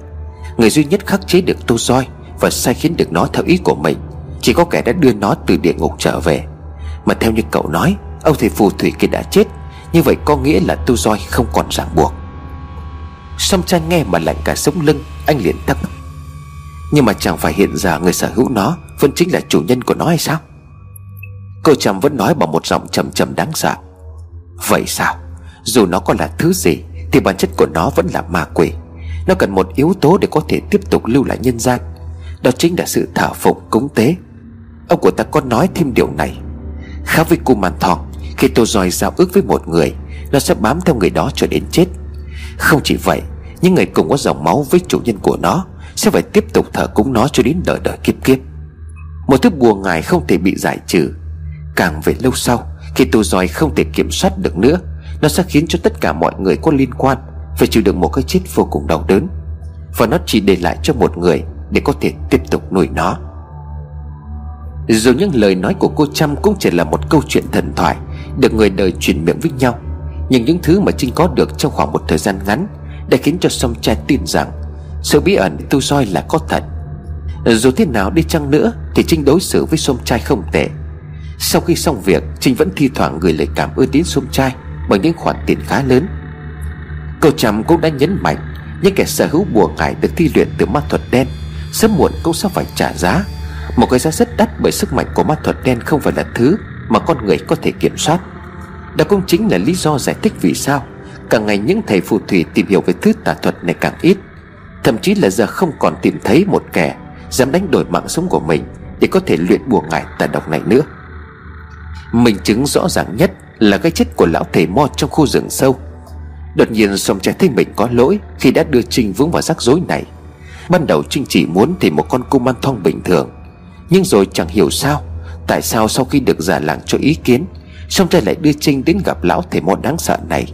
Người duy nhất khắc chế được tu soi và sai khiến được nó theo ý của mình chỉ có kẻ đã đưa nó từ địa ngục trở về. Mà theo như cậu nói, ông thầy phù thủy kia đã chết, như vậy có nghĩa là tu soi không còn ràng buộc. Som Trai nghe mà lạnh cả sống lưng. Anh liền thắc mắc, nhưng mà chẳng phải hiện giờ người sở hữu nó vẫn chính là chủ nhân của nó hay sao? Cô Trâm vẫn nói bằng một giọng trầm trầm đáng sợ, vậy sao? Dù nó có là thứ gì thì bản chất của nó vẫn là ma quỷ. Nó cần một yếu tố để có thể tiếp tục lưu lại nhân gian, đó chính là sự thờ phụng cúng tế. Ông của ta có nói thêm điều này, khác với Kuman Thong, khi tu soi giao ước với một người, nó sẽ bám theo người đó cho đến chết. Không chỉ vậy, những người cùng có dòng máu với chủ nhân của nó sẽ phải tiếp tục thờ cúng nó cho đến đời đời kiếp kiếp. Một thứ bùa ngải không thể bị giải trừ. Càng về lâu sau, khi tu soi không thể kiểm soát được nữa, nó sẽ khiến cho tất cả mọi người có liên quan phải chịu đựng một cái chết vô cùng đau đớn, và nó chỉ để lại cho một người để có thể tiếp tục nuôi nó. Dù những lời nói của cô Trâm cũng chỉ là một câu chuyện thần thoại được người đời truyền miệng với nhau, nhưng những thứ mà Trinh có được trong khoảng một thời gian ngắn đã khiến cho Som Trai tin rằng sự bí ẩn tu soi là có thật. Dù thế nào đi chăng nữa thì Trinh đối xử với Som Trai không tệ. Sau khi xong việc, Trinh vẫn thi thoảng gửi lời cảm ơn đến Som Trai bằng những khoản tiền khá lớn. Cô Trâm cũng đã nhấn mạnh những kẻ sở hữu bùa ngải được thi luyện từ ma thuật đen sớm muộn cũng sẽ phải trả giá, một cái giá rất đắt, bởi sức mạnh của ma thuật đen không phải là thứ mà con người có thể kiểm soát. Đó cũng chính là lý do giải thích vì sao càng ngày những thầy phù thủy tìm hiểu về thứ tà thuật này càng ít, thậm chí là giờ không còn tìm thấy một kẻ dám đánh đổi mạng sống của mình để có thể luyện bùa ngải tà độc này nữa. Minh chứng rõ ràng nhất là cái chết của lão thầy Mo trong khu rừng sâu. Đột nhiên Som Trai thấy mình có lỗi khi đã đưa Trinh vướng vào rắc rối này. Ban đầu Trinh chỉ muốn tìm một con Kuman Thong bình thường, nhưng rồi chẳng hiểu sao, tại sao sau khi được già làng cho ý kiến, Som Trai lại đưa Trinh đến gặp lão thầy Mo đáng sợ này.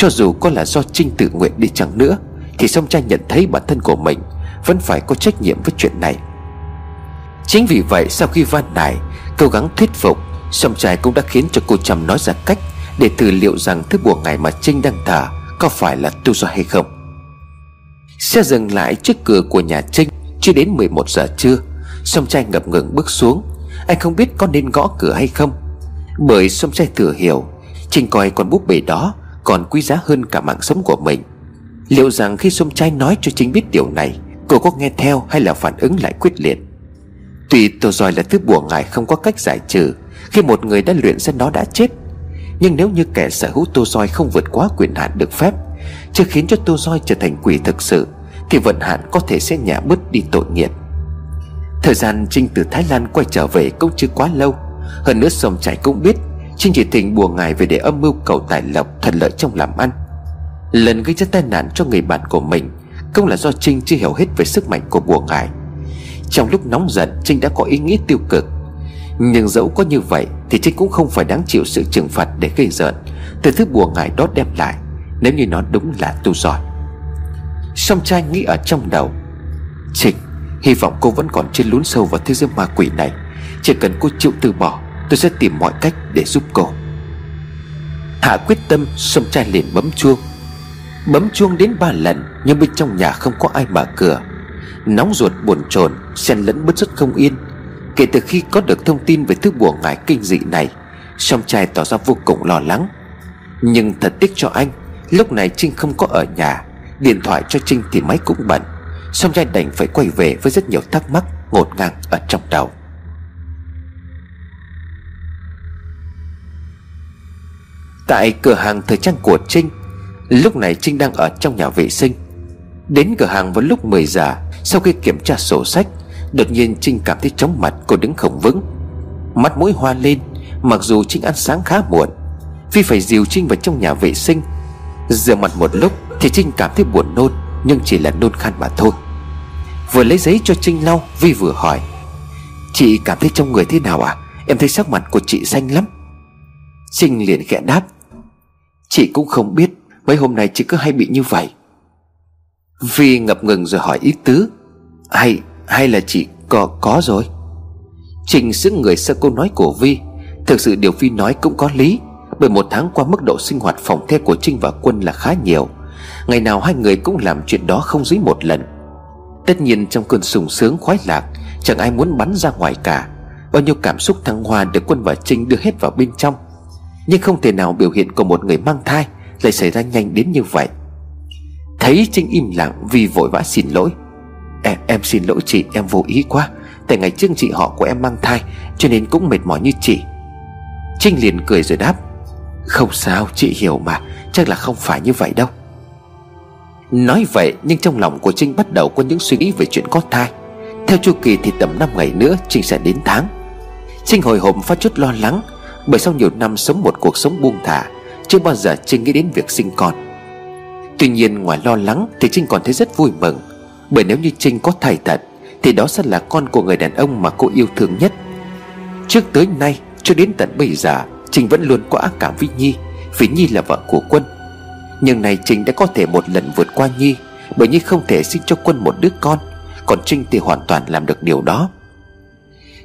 Cho dù có là do Trinh tự nguyện đi chăng nữa thì Som Trai nhận thấy bản thân của mình vẫn phải có trách nhiệm với chuyện này. Chính vì vậy, sau khi van nài, cố gắng thuyết phục, Song trai cũng đã khiến cho cô Trầm nói ra cách để thử liệu rằng thứ bùa ngải mà Trinh đang thở có phải là tu soi hay không. Xe dừng lại trước cửa của nhà Trinh chưa đến 11 giờ trưa. Song trai ngập ngừng bước xuống. Anh không biết có nên gõ cửa hay không, bởi song trai thừa hiểu Trinh coi con búp bê đó còn quý giá hơn cả mạng sống của mình. Liệu rằng khi song trai nói cho Trinh biết điều này, cô có nghe theo hay là phản ứng lại quyết liệt. Tuy tu soi là thứ bùa ngải không có cách giải trừ khi một người đã luyện ra nó đã chết, nhưng nếu như kẻ sở hữu tu soi không vượt quá quyền hạn được phép, chưa khiến cho tu soi trở thành quỷ thực sự, thì vận hạn có thể sẽ nhả bớt đi tội nghiệp. Thời gian Trinh từ Thái Lan quay trở về cũng chưa quá lâu. Hơn nữa song trai cũng biết Trinh chỉ thỉnh bùa ngải về để âm mưu cầu tài lộc thuận lợi trong làm ăn. Lần gây ra tai nạn cho người bạn của mình cũng là do Trinh chưa hiểu hết về sức mạnh của bùa ngải. Trong lúc nóng giận, Trinh đã có ý nghĩ tiêu cực, nhưng dẫu có như vậy thì Trinh cũng không phải đáng chịu sự trừng phạt để gây giận từ thứ bùa ngải đó đem lại, nếu như nó đúng là tu soi. Song trai nghĩ ở trong đầu, Trinh, hy vọng cô vẫn còn chưa lún sâu vào thế giới ma quỷ này. Chỉ cần cô chịu từ bỏ, tôi sẽ tìm mọi cách để giúp cô. Hạ quyết tâm, song trai liền bấm chuông. Bấm chuông đến 3 lần, nhưng bên trong nhà không có ai mở cửa. Nóng ruột buồn chồn xen lẫn bứt rứt không yên. Kể từ khi có được thông tin về thứ bùa ngải kinh dị này, song trai tỏ ra vô cùng lo lắng. Nhưng thật tiếc cho anh, lúc này Trinh không có ở nhà. Điện thoại cho Trinh thì máy cũng bận. Song trai đành phải quay về với rất nhiều thắc mắc ngổn ngang ở trong đầu. Tại cửa hàng thời trang của Trinh, lúc này Trinh đang ở trong nhà vệ sinh. Đến cửa hàng vào lúc 10 giờ, sau khi kiểm tra sổ sách, đột nhiên Trinh cảm thấy chóng mặt, cô đứng không vững, mắt mũi hoa lên. Mặc dù Trinh ăn sáng khá muộn, vì phải dìu Trinh vào trong nhà vệ sinh. Rửa mặt một lúc thì Trinh cảm thấy buồn nôn, nhưng chỉ là nôn khan mà thôi. Vừa lấy giấy cho Trinh lau, Vi vừa hỏi, chị cảm thấy trong người thế nào à? Em thấy sắc mặt của chị xanh lắm. Trinh liền khẽ đáp, chị cũng không biết, mấy hôm nay chị cứ hay bị như vậy. Vi ngập ngừng rồi hỏi ý tứ, Hay là chị có rồi? Trinh sững người sau câu nói của Vi. Thực sự điều Vi nói cũng có lý, bởi 1 tháng qua mức độ sinh hoạt phòng the của Trinh và Quân là khá nhiều. Ngày nào hai người cũng làm chuyện đó không dưới 1 lần. Tất nhiên trong cơn sùng sướng khoái lạc, chẳng ai muốn bắn ra ngoài cả. Bao nhiêu cảm xúc thăng hoa được Quân và Trinh đưa hết vào bên trong, nhưng không thể nào biểu hiện của một người mang thai lại xảy ra nhanh đến như vậy. Thấy Trinh im lặng, Vi vội vã xin lỗi. Em xin lỗi chị, em vô ý quá. Tại ngày trước chị họ của em mang thai cho nên cũng mệt mỏi như chị. Trinh liền cười rồi đáp, không sao, chị hiểu mà, chắc là không phải như vậy đâu. Nói vậy nhưng trong lòng của Trinh bắt đầu có những suy nghĩ về chuyện có thai. Theo chu kỳ thì tầm 5 ngày nữa Trinh sẽ đến tháng. Trinh hồi hộp phát chút lo lắng, bởi sau nhiều năm sống một cuộc sống buông thả, chưa bao giờ Trinh nghĩ đến việc sinh con. Tuy nhiên ngoài lo lắng thì Trinh còn thấy rất vui mừng, bởi nếu như Trinh có thai thật thì đó sẽ là con của người đàn ông mà cô yêu thương nhất. Trước tới nay, cho đến tận bây giờ, Trinh vẫn luôn có ác cảm với Nhi, vì Nhi là vợ của Quân. Nhưng nay Trinh đã có thể một lần vượt qua Nhi, bởi Nhi không thể sinh cho Quân một đứa con, còn Trinh thì hoàn toàn làm được điều đó.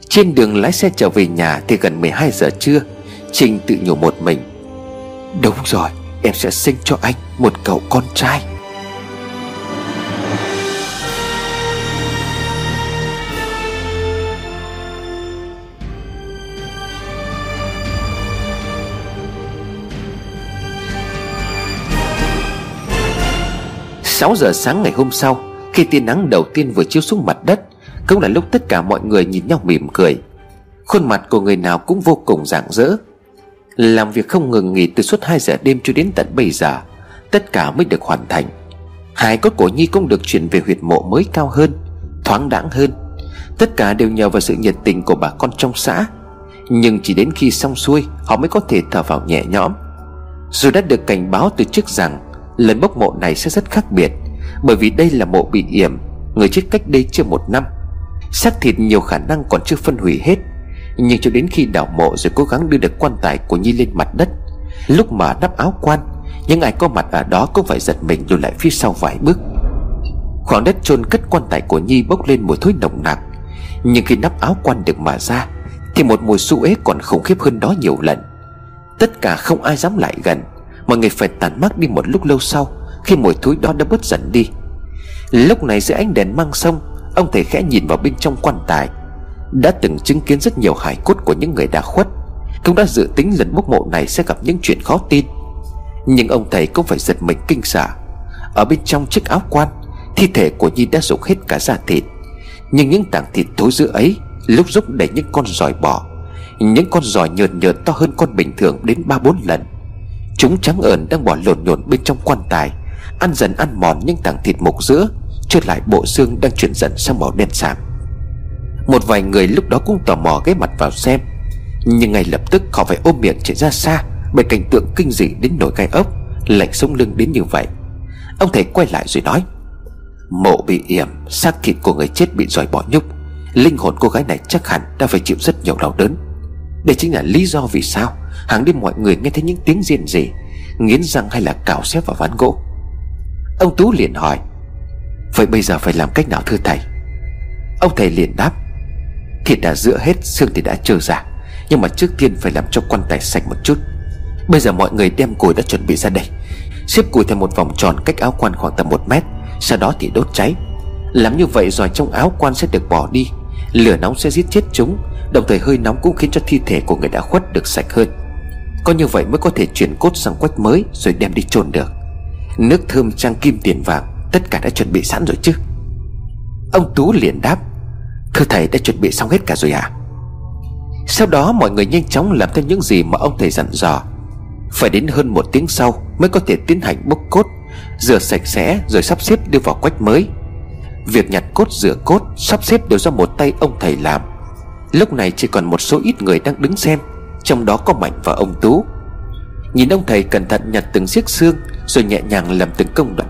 Trên đường lái xe trở về nhà thì gần 12 giờ trưa. Trinh tự nhủ một mình, đúng rồi, em sẽ sinh cho anh một cậu con trai. Sáu giờ sáng ngày hôm sau, khi tia nắng đầu tiên vừa chiếu xuống mặt đất, cũng là lúc tất cả mọi người nhìn nhau mỉm cười. Khuôn mặt của người nào cũng vô cùng rạng rỡ. Làm việc không ngừng nghỉ từ suốt 2 giờ đêm cho đến tận bây giờ, tất cả mới được hoàn thành. Hài cốt của Nhi cũng được chuyển về huyệt mộ mới cao hơn, thoáng đãng hơn. Tất cả đều nhờ vào sự nhiệt tình của bà con trong xã. Nhưng chỉ đến khi xong xuôi, họ mới có thể thở vào nhẹ nhõm. Dù đã được cảnh báo từ trước rằng lần bốc mộ này sẽ rất khác biệt, bởi vì đây là mộ bị yểm, người chết cách đây chưa 1 năm. Xác thịt nhiều khả năng còn chưa phân hủy hết, nhưng cho đến khi đào mộ rồi cố gắng đưa được quan tài của Nhi lên mặt đất, lúc mà đắp áo quan, những ai có mặt ở đó cũng phải giật mình lùi lại phía sau vài bước. Khoảng đất chôn cất quan tài của Nhi bốc lên mùi thối nồng nặc, nhưng khi nắp áo quan được mở ra thì một mùi xú ế còn khủng khiếp hơn đó nhiều lần. Tất cả không ai dám lại gần. Mọi người phải tản mác đi một lúc lâu sau, khi mùi thối đó đã bớt dần đi. Lúc này dưới ánh đèn mang sông, ông thầy khẽ nhìn vào bên trong quan tài. Đã từng chứng kiến rất nhiều hài cốt của những người đã khuất, cũng đã dự tính lần bốc mộ này sẽ gặp những chuyện khó tin. Nhưng ông thầy cũng phải giật mình kinh sợ. Ở bên trong chiếc áo quan, thi thể của Nhi đã rụng hết cả da thịt, nhưng những tảng thịt thối giữa ấy lúc rúc đầy những con giòi bò. Những con giòi nhợt nhợt to hơn con bình thường đến 3-4 lần. Chúng trắng ợn đang bò lổn nhổn bên trong quan tài, ăn dần ăn mòn những tảng thịt mục giữa, trượt lại bộ xương đang chuyển dần sang màu đen xám. Một vài người lúc đó cũng tò mò ghé mặt vào xem, nhưng ngay lập tức họ phải ôm miệng chạy ra xa bởi cảnh tượng kinh dị đến nổi gai ốc, lạnh sống lưng đến như vậy. Ông thầy quay lại rồi nói: mộ bị yểm, xác thịt của người chết bị giòi bọ nhúc, linh hồn cô gái này chắc hẳn đã phải chịu rất nhiều đau đớn. Đây chính là lý do vì sao hàng đêm mọi người nghe thấy những tiếng rên rỉ, nghiến răng hay là cào xé vào ván gỗ. Ông Tú liền hỏi: vậy bây giờ phải làm cách nào thưa thầy? Ông thầy liền đáp: thịt đã rửa hết, xương thì đã trơ ra, nhưng mà trước tiên phải làm cho quan tài sạch một chút. Bây giờ mọi người đem củi đã chuẩn bị ra đây, xếp củi thành một vòng tròn cách áo quan khoảng tầm 1 mét, sau đó thì đốt cháy. Làm như vậy giòi trong áo quan sẽ được bỏ đi, lửa nóng sẽ giết chết chúng, đồng thời hơi nóng cũng khiến cho thi thể của người đã khuất được sạch hơn. Có như vậy mới có thể chuyển cốt sang quách mới rồi đem đi chôn được. Nước thơm trang kim tiền vàng tất cả đã chuẩn bị sẵn rồi chứ? Ông Tú liền đáp: thưa thầy, đã chuẩn bị xong hết cả rồi ạ. Sau đó mọi người nhanh chóng làm theo những gì mà ông thầy dặn dò. Phải đến hơn 1 tiếng sau mới có thể tiến hành bốc cốt, rửa sạch sẽ rồi sắp xếp đưa vào quách mới. Việc nhặt cốt, rửa cốt, sắp xếp đều do một tay ông thầy làm. Lúc này chỉ còn một số ít người đang đứng xem, trong đó có Mạnh và ông Tú. Nhìn ông thầy cẩn thận nhặt từng xiếc xương rồi nhẹ nhàng làm từng công đoạn,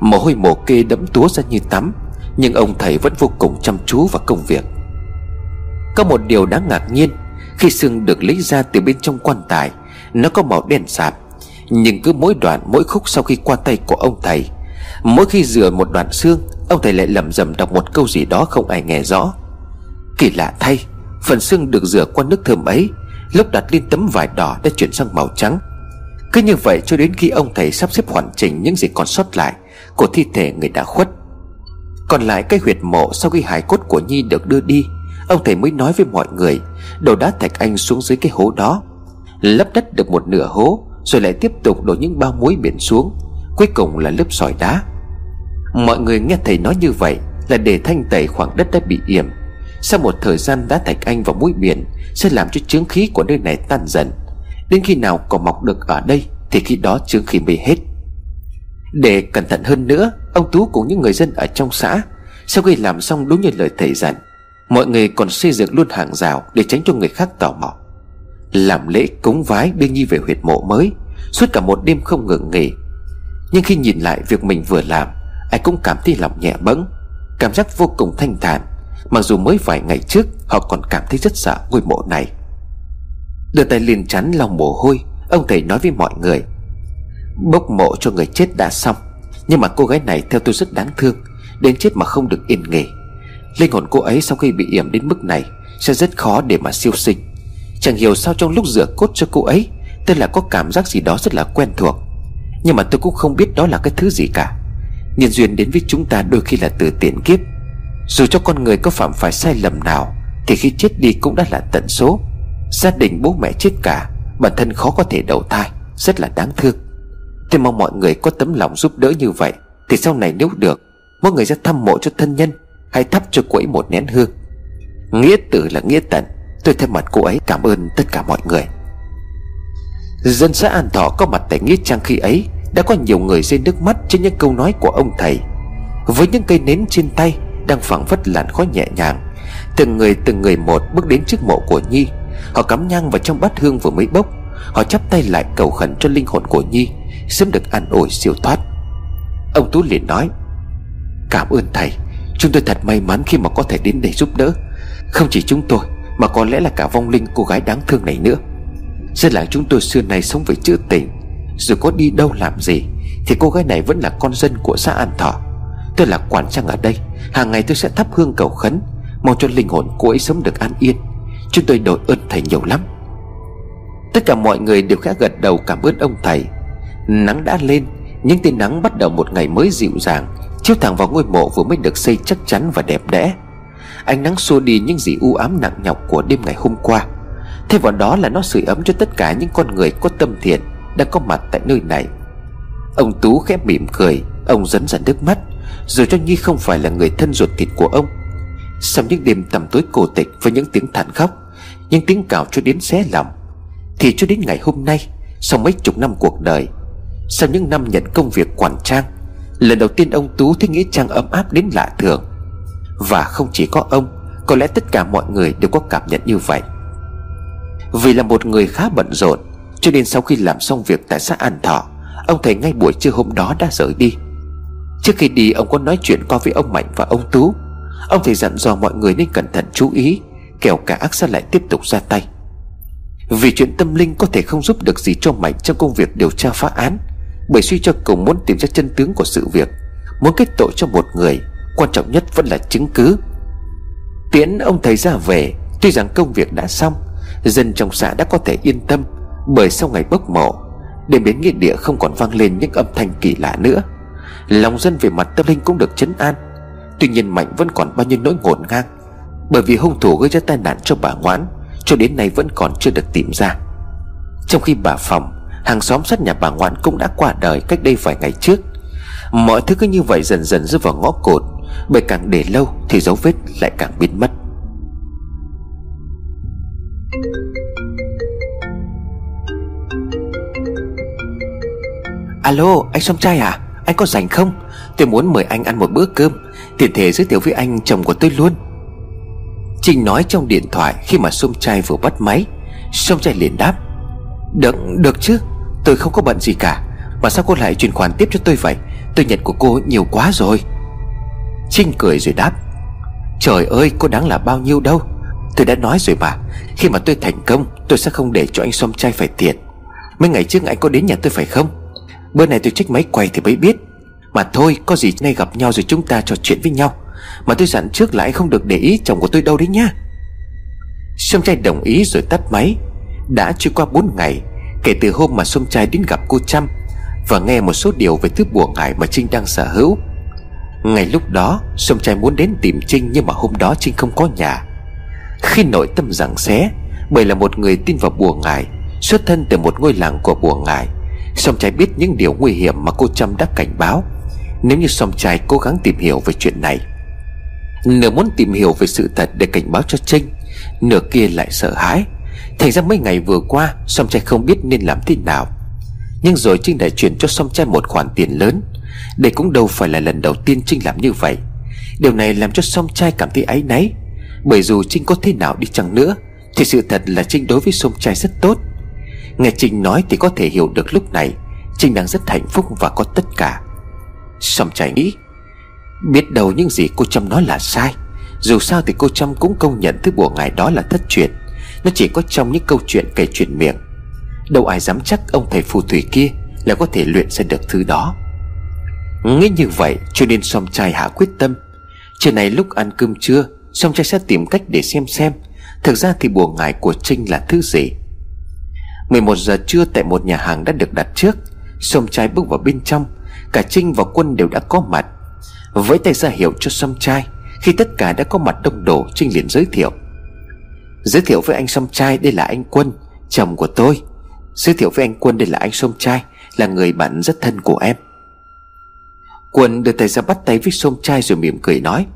mồ hôi mồ kê đẫm túa ra như tắm, nhưng ông thầy vẫn vô cùng chăm chú vào công việc. Có một điều đáng ngạc nhiên, khi xương được lấy ra từ bên trong quan tài, nó có màu đen sạm, nhưng cứ mỗi đoạn mỗi khúc sau khi qua tay của ông thầy, mỗi khi rửa một đoạn xương, ông thầy lại lẩm rẩm đọc một câu gì đó không ai nghe rõ. Kỳ lạ thay, phần xương được rửa qua nước thơm ấy lúc đặt lên tấm vải đỏ đã chuyển sang màu trắng. Cứ như vậy cho đến khi ông thầy sắp xếp hoàn chỉnh những gì còn sót lại của thi thể người đã khuất. Còn lại cái huyệt mộ sau khi hài cốt của Nhi được đưa đi, ông thầy mới nói với mọi người đổ đá thạch anh xuống dưới cái hố đó, lấp đất được một nửa hố rồi lại tiếp tục đổ những bao muối biển xuống, cuối cùng là lớp sỏi đá. Mọi người nghe thầy nói như vậy là để thanh tẩy khoảng đất đã bị yểm. Sau một thời gian, đá thạch anh và muối biển sẽ làm cho chướng khí của nơi này tan dần. Đến khi nào cỏ mọc được ở đây thì khi đó chướng khí mới hết. Để cẩn thận hơn nữa, ông Tú cùng những người dân ở trong xã, sau khi làm xong đúng như lời thầy dặn, mọi người còn xây dựng luôn hàng rào để tránh cho người khác tò mò. Làm lễ cúng vái đưa Nhi về huyệt mộ mới, suốt cả một đêm không ngừng nghỉ. Nhưng khi nhìn lại việc mình vừa làm, ai cũng cảm thấy lòng nhẹ bẫng, cảm giác vô cùng thanh thản, mặc dù mới vài ngày trước họ còn cảm thấy rất sợ ngôi mộ này. Đưa tay lên chắn lòng mồ hôi, ông thầy nói với mọi người: bốc mộ cho người chết đã xong, nhưng mà cô gái này theo tôi rất đáng thương, đến chết mà không được yên nghỉ. Linh hồn cô ấy sau khi bị yểm đến mức này sẽ rất khó để mà siêu sinh. Chẳng hiểu sao trong lúc rửa cốt cho cô ấy, tôi là có cảm giác gì đó rất là quen thuộc, nhưng mà tôi cũng không biết đó là cái thứ gì cả. Nhân duyên đến với chúng ta đôi khi là từ tiền kiếp. Dù cho con người có phạm phải sai lầm nào thì khi chết đi cũng đã là tận số. Gia đình bố mẹ chết cả, bản thân khó có thể đầu thai, rất là đáng thương. Tôi mong mọi người có tấm lòng giúp đỡ như vậy, thì sau này nếu được, mỗi người ra thăm mộ cho thân nhân, hãy thắp cho cô ấy 1 nén hương. Nghĩa tử là nghĩa tận. Tôi thay mặt cô ấy cảm ơn tất cả mọi người. Dân xã An Thọ có mặt tại nghĩa trang khi ấy đã có nhiều người rơi nước mắt trên những câu nói của ông thầy. Với những cây nến trên tay đang phảng phất làn khói nhẹ nhàng, từng người một bước đến trước mộ của Nhi. Họ cắm nhang vào trong bát hương vừa mới bốc, họ chắp tay lại cầu khẩn cho linh hồn của Nhi sớm được an ủi siêu thoát. Ông Tú liền nói: cảm ơn thầy, chúng tôi thật may mắn khi mà có thể đến để giúp đỡ. Không chỉ chúng tôi mà có lẽ là cả vong linh cô gái đáng thương này nữa. Dân làng chúng tôi xưa nay sống với chữ tình, dù có đi đâu làm gì thì cô gái này vẫn là con dân của xã An Thọ. Tôi là quản trang ở đây, hàng ngày tôi sẽ thắp hương cầu khấn, mong cho linh hồn cô ấy sớm được an yên. Chúng tôi đội ơn thầy nhiều lắm. Tất cả mọi người đều khẽ gật đầu cảm ơn ông thầy. Nắng đã lên, những tia nắng bắt đầu một ngày mới dịu dàng, chiếu thẳng vào ngôi mộ vừa mới được xây chắc chắn và đẹp đẽ. Ánh nắng xua đi những gì u ám nặng nhọc của đêm ngày hôm qua. Thay vào đó là nó sưởi ấm cho tất cả những con người có tâm thiện đã có mặt tại nơi này. Ông Tú khẽ mỉm cười, ông rấn ra nước mắt. Dù cho Nhi không phải là người thân ruột thịt của ông, sau những đêm tầm tối cổ tịch với những tiếng than khóc, những tiếng cào cho đến xé lòng, thì cho đến ngày hôm nay, sau mấy chục năm cuộc đời, sau những năm nhận công việc quản trang, lần đầu tiên ông Tú thấy nghĩa trang ấm áp đến lạ thường. Và không chỉ có ông, có lẽ tất cả mọi người đều có cảm nhận như vậy. Vì là một người khá bận rộn, cho nên sau khi làm xong việc tại xã An Thọ, ông thầy ngay buổi trưa hôm đó đã rời đi. Trước khi đi, ông có nói chuyện qua với ông Mạnh và ông Tú. Ông thầy dặn dò mọi người nên cẩn thận chú ý, kẻo kẻ ác sẽ lại tiếp tục ra tay. Vì chuyện tâm linh có thể không giúp được gì cho Mạnh trong công việc điều tra phá án, bởi suy cho cùng muốn tìm ra chân tướng của sự việc, muốn kết tội cho một người, quan trọng nhất vẫn là chứng cứ. Tiễn ông thầy ra về, tuy rằng công việc đã xong, dân trong xã đã có thể yên tâm, bởi sau ngày bốc mộ, đêm đến nghĩa địa không còn vang lên những âm thanh kỳ lạ nữa. Lòng dân về mặt tâm linh cũng được trấn an. Tuy nhiên Mạnh vẫn còn bao nhiêu nỗi ngổn ngang, bởi vì hung thủ gây ra tai nạn cho bà Ngoãn cho đến nay vẫn còn chưa được tìm ra. Trong khi bà Phòng, hàng xóm sát nhà bà Ngoãn cũng đã qua đời cách đây vài ngày trước. Mọi thứ cứ như vậy dần dần rơi vào ngõ cụt, bởi càng để lâu thì dấu vết lại càng biến mất. Alo, anh Song Trai à? Anh có rảnh không? Tôi muốn mời anh ăn một bữa cơm, tiện thể giới thiệu với anh chồng của tôi luôn. Trinh nói trong điện thoại khi mà Song Trai vừa bắt máy. Song Trai liền đáp: Được chứ, tôi không có bận gì cả. Mà sao cô lại chuyển khoản tiếp cho tôi vậy? Tôi nhận của cô nhiều quá rồi. Trinh cười rồi đáp: Trời ơi, cô đáng là bao nhiêu đâu. Tôi đã nói rồi mà, khi mà tôi thành công tôi sẽ không để cho anh Song Trai phải thiệt. Mấy ngày trước anh có đến nhà tôi phải không? Bữa này tôi check máy quay thì mới biết. Mà thôi, có gì nay gặp nhau rồi chúng ta trò chuyện với nhau. Mà tôi dặn trước là anh không được để ý chồng của tôi đâu đấy nhá. Song Trai đồng ý rồi tắt máy. Đã trôi qua 4 ngày kể từ hôm mà Song Trai đến gặp cô Trâm và nghe một số điều về thứ bùa ngải mà Trinh đang sở hữu. Ngay lúc đó Song Trai muốn đến tìm Trinh, nhưng mà hôm đó Trinh không có nhà. Khi nội tâm giằng xé, bởi là một người tin vào bùa ngải, xuất thân từ một ngôi làng của bùa ngải, Song Trai biết những điều nguy hiểm mà cô Trâm đã cảnh báo nếu như Song Trai cố gắng tìm hiểu về chuyện này. Nửa muốn tìm hiểu về sự thật để cảnh báo cho Trinh, nửa kia lại sợ hãi. Thành ra mấy ngày vừa qua Song Trai không biết nên làm thế nào. Nhưng rồi Trinh đã chuyển cho Song Trai một khoản tiền lớn. Đây cũng đâu phải là lần đầu tiên Trinh làm như vậy. Điều này làm cho Song Trai cảm thấy áy náy, bởi dù Trinh có thế nào đi chăng nữa thì sự thật là Trinh đối với Song Trai rất tốt. Nghe Trinh nói thì có thể hiểu được lúc này Trinh đang rất hạnh phúc và có tất cả. Song Trai nghĩ biết đâu những gì cô Trâm nói là sai. Dù sao thì cô Trâm cũng công nhận thứ bùa ngải đó là thất truyền, nó chỉ có trong những câu chuyện kể chuyện miệng. Đâu ai dám chắc ông thầy phù thủy kia là có thể luyện ra được thứ đó. Nghĩ như vậy cho nên Song Trai hạ quyết tâm. Trưa nay lúc ăn cơm trưa Song Trai sẽ tìm cách để xem thực ra thì bùa ngải của Trinh là thứ gì. 11 giờ trưa tại một nhà hàng đã được đặt trước, Song Trai bước vào bên trong. Cả Trinh và Quân đều đã có mặt, vẫy tay ra hiệu cho Song Trai. Khi tất cả đã có mặt đông đủ, Trinh liền giới thiệu với anh Song Trai: Đây là anh Quân, chồng của tôi. Giới thiệu với anh Quân: Đây là anh Song Trai, là người bạn rất thân của em. Quân đưa tay ra bắt tay với Song Trai rồi mỉm cười nói: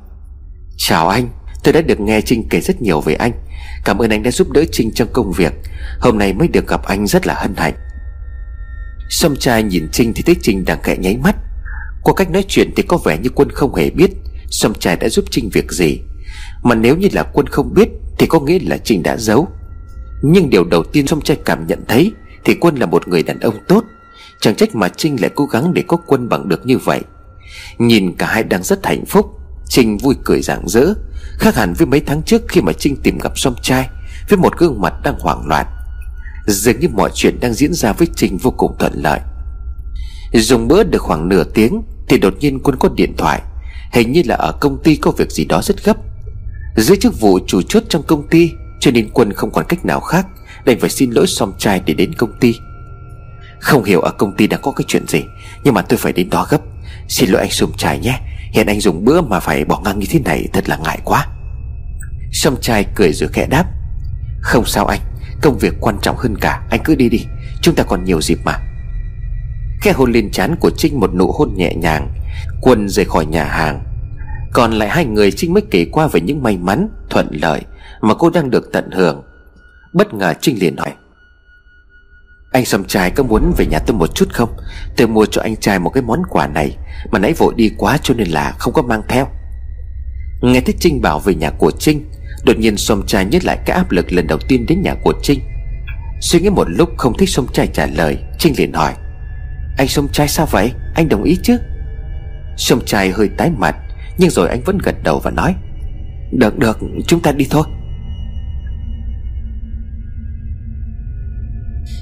Chào anh, tôi đã được nghe Trinh kể rất nhiều về anh. Cảm ơn anh đã giúp đỡ Trinh trong công việc. Hôm nay mới được gặp anh rất là hân hạnh. Song Trai nhìn Trinh thì thấy Trinh đang khẽ nháy mắt. Qua cách nói chuyện thì có vẻ như Quân không hề biết Song Trai đã giúp Trinh việc gì. Mà nếu như là Quân không biết thì có nghĩa là Trinh đã giấu. Nhưng điều đầu tiên Song Trai cảm nhận thấy thì Quân là một người đàn ông tốt. Chẳng trách mà Trinh lại cố gắng để có Quân bằng được như vậy. Nhìn cả hai đang rất hạnh phúc, Trinh vui cười rạng rỡ, khác hẳn với mấy tháng trước khi mà Trinh tìm gặp Song Trai với một gương mặt đang hoảng loạn. Dường như mọi chuyện đang diễn ra với Trinh vô cùng thuận lợi. Dùng bữa được khoảng nửa tiếng thì đột nhiên Quân có điện thoại. Hình như là ở công ty có việc gì đó rất gấp. Dưới chức vụ chủ chốt trong công ty, cho nên Quân không còn cách nào khác, đành phải xin lỗi Som Trai để đến công ty. Không hiểu ở công ty đã có cái chuyện gì, nhưng mà tôi phải đến đó gấp. Xin lỗi anh Som Trai nhé, hiện anh dùng bữa mà phải bỏ ngang như thế này thật là ngại quá. Som Trai cười rồi khẽ đáp, không sao anh, công việc quan trọng hơn cả, anh cứ đi đi, chúng ta còn nhiều dịp mà. Khẽ hôn lên trán của Trinh một nụ hôn nhẹ nhàng, Quân rời khỏi nhà hàng. Còn lại hai người, Trinh mới kể qua về những may mắn, thuận lợi mà cô đang được tận hưởng. Bất ngờ Trinh liền hỏi, anh Som Trai có muốn về nhà tôi một chút không? Tôi mua cho anh trai một cái món quà này mà nãy vội đi quá cho nên là không có mang theo. Nghe thấy Trinh bảo về nhà của Trinh, đột nhiên Som Trai nhớ lại cái áp lực lần đầu tiên đến nhà của Trinh. Suy nghĩ một lúc không thích Som Trai trả lời, Trinh liền hỏi, anh Som Trai sao vậy? Anh đồng ý chứ? Som Trai hơi tái mặt, nhưng rồi anh vẫn gật đầu và nói, Được, chúng ta đi thôi.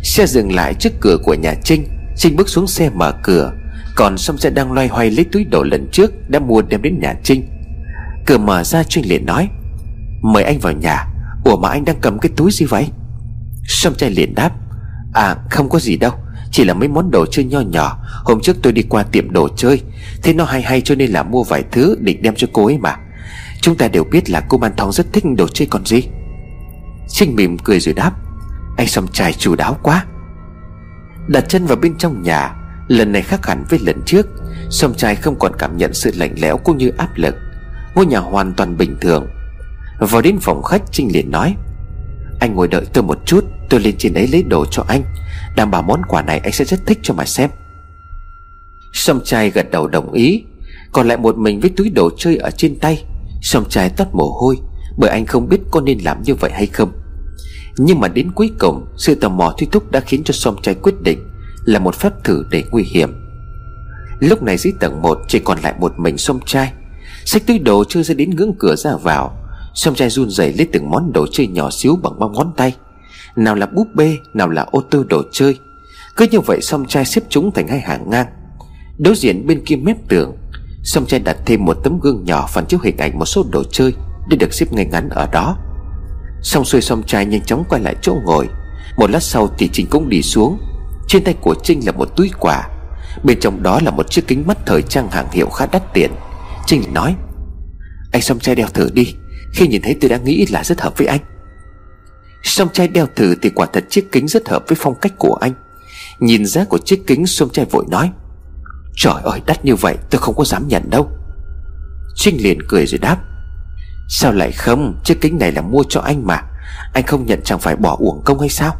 Xe dừng lại trước cửa của nhà Trinh. Trinh bước xuống xe mở cửa, còn Som Trai đang loay hoay lấy túi đồ lần trước đã mua đem đến nhà Trinh. Cửa mở ra, Trinh liền nói, mời anh vào nhà. Ủa mà anh đang cầm cái túi gì vậy? Som Trai liền đáp, à không có gì đâu, chỉ là mấy món đồ chơi nho nhỏ. Hôm trước tôi đi qua tiệm đồ chơi, thế nó hay cho nên là mua vài thứ định đem cho cô ấy mà. Chúng ta đều biết là Kuman Thong rất thích đồ chơi còn gì. Trinh mỉm cười rồi đáp, anh Som Trai chu đáo quá. Đặt chân vào bên trong nhà, lần này khác hẳn với lần trước. Som Trai không còn cảm nhận sự lạnh lẽo cũng như áp lực. Ngôi nhà hoàn toàn bình thường. Vào đến phòng khách, Trinh liền nói, anh ngồi đợi tôi một chút, tôi lên trên ấy lấy đồ cho anh. Đảm bảo món quà này anh sẽ rất thích cho mà xem. Som Trai gật đầu đồng ý. Còn lại một mình với túi đồ chơi ở trên tay, Som Trai toát mồ hôi, bởi anh không biết có nên làm như vậy hay không. Nhưng mà đến cuối cùng, sự tò mò thôi thúc đã khiến cho Som Trai quyết định là một phép thử đầy nguy hiểm. Lúc này dưới tầng 1 chỉ còn lại một mình Som Trai. Xách túi đồ chơi ra đến ngưỡng cửa ra vào, Som Trai run rẩy lấy từng món đồ chơi nhỏ xíu bằng bông ngón tay. Nào là búp bê, nào là ô tô đồ chơi. Cứ như vậy Som Trai xếp chúng thành hai hàng ngang. Đối diện bên kia mép tường, Som Trai đặt thêm một tấm gương nhỏ phản chiếu hình ảnh một số đồ chơi để được xếp ngay ngắn ở đó. Xong xuôi, Som Trai nhanh chóng quay lại chỗ ngồi. Một lát sau thì Trinh cũng đi xuống. Trên tay của Trinh là một túi quà, bên trong đó là một chiếc kính mắt thời trang hàng hiệu khá đắt tiền. Trinh nói, anh Som Trai đeo thử đi, khi nhìn thấy tôi đã nghĩ là rất hợp với anh. Som Trai đeo thử thì quả thật chiếc kính rất hợp với phong cách của anh. Nhìn giá của chiếc kính, Som Trai vội nói, trời ơi đắt như vậy tôi không có dám nhận đâu. Trinh liền cười rồi đáp, sao lại không, chiếc kính này là mua cho anh mà, anh không nhận chẳng phải bỏ uổng công hay sao?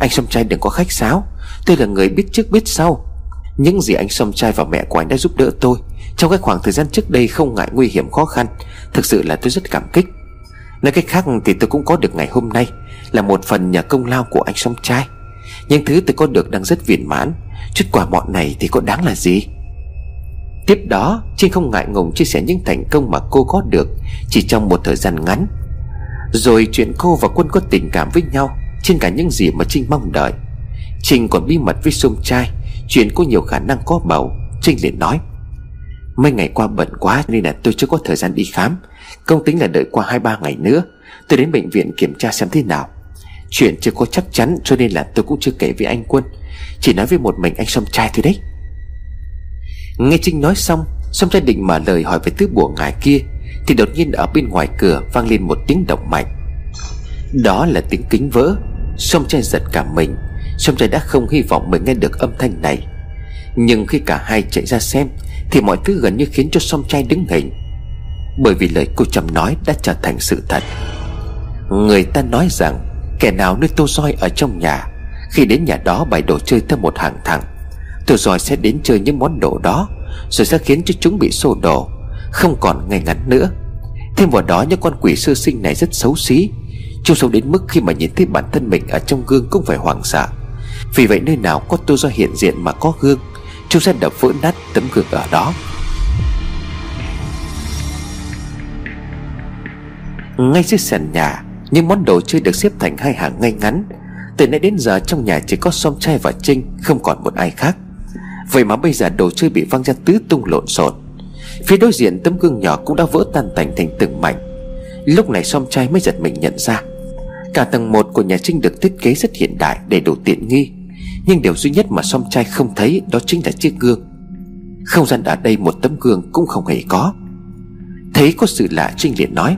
Anh Som Trai đừng có khách sáo, tôi là người biết trước biết sau. Những gì anh Som Trai và mẹ của anh đã giúp đỡ tôi trong cái khoảng thời gian trước đây, không ngại nguy hiểm khó khăn, thực sự là tôi rất cảm kích. Nói cách khác thì tôi cũng có được ngày hôm nay là một phần nhờ công lao của anh Som Trai. Những thứ tôi có được đang rất viên mãn, chút quà mọn này thì có đáng là gì. Tiếp đó, Trinh không ngại ngùng chia sẻ những thành công mà cô có được chỉ trong một thời gian ngắn. Rồi chuyện cô và Quân có tình cảm với nhau trên cả những gì mà Trinh mong đợi. Trinh còn bí mật với Som Trai chuyện cô nhiều khả năng có bầu. Trinh liền nói, mấy ngày qua bận quá nên là tôi chưa có thời gian đi khám, công tính là đợi qua 2-3 ngày nữa tôi đến bệnh viện kiểm tra xem thế nào. Chuyện chưa có chắc chắn cho nên là tôi cũng chưa kể với anh Quân, chỉ nói với một mình anh Som Trai thôi đấy. Nghe Trinh nói xong, Som Trai định mở lời hỏi về thứ bùa ngải kia thì đột nhiên ở bên ngoài cửa vang lên một tiếng động mạnh. Đó là tiếng kính vỡ. Som Trai giật cả mình. Som Trai đã không hy vọng mình nghe được âm thanh này, nhưng khi cả hai chạy ra xem thì mọi thứ gần như khiến cho Som Trai đứng hình, bởi vì lời cô Trầm nói đã trở thành sự thật. Người ta nói rằng kẻ nào nuôi tu soi ở trong nhà, khi đến nhà đó bày đồ chơi theo một hàng thẳng, tu soi sẽ đến chơi những món đồ đó rồi sẽ khiến cho chúng bị xô đổ, không còn ngay ngắn nữa. Thêm vào đó, những con quỷ sơ sinh này rất xấu xí, chúng xấu đến mức khi mà nhìn thấy bản thân mình ở trong gương cũng phải hoảng sợ. Vì vậy nơi nào có tu soi hiện diện mà có gương, chúng sẽ đập vỡ nát tấm gương ở đó. Ngay dưới sàn nhà, những món đồ chơi được xếp thành hai hàng ngay ngắn. Từ nãy đến giờ trong nhà chỉ có Som Trai và Trinh, không còn một ai khác. Vậy mà bây giờ đồ chơi bị văng ra tứ tung lộn xộn. Phía đối diện, tấm gương nhỏ cũng đã vỡ tan tành thành từng mảnh. Lúc này Som Trai mới giật mình nhận ra cả tầng 1 của nhà Trinh được thiết kế rất hiện đại, đầy đủ tiện nghi. Nhưng điều duy nhất mà Som Trai không thấy đó chính là chiếc gương. Không gian ở đây một tấm gương cũng không hề có. Thấy có sự lạ, Trinh liền nói: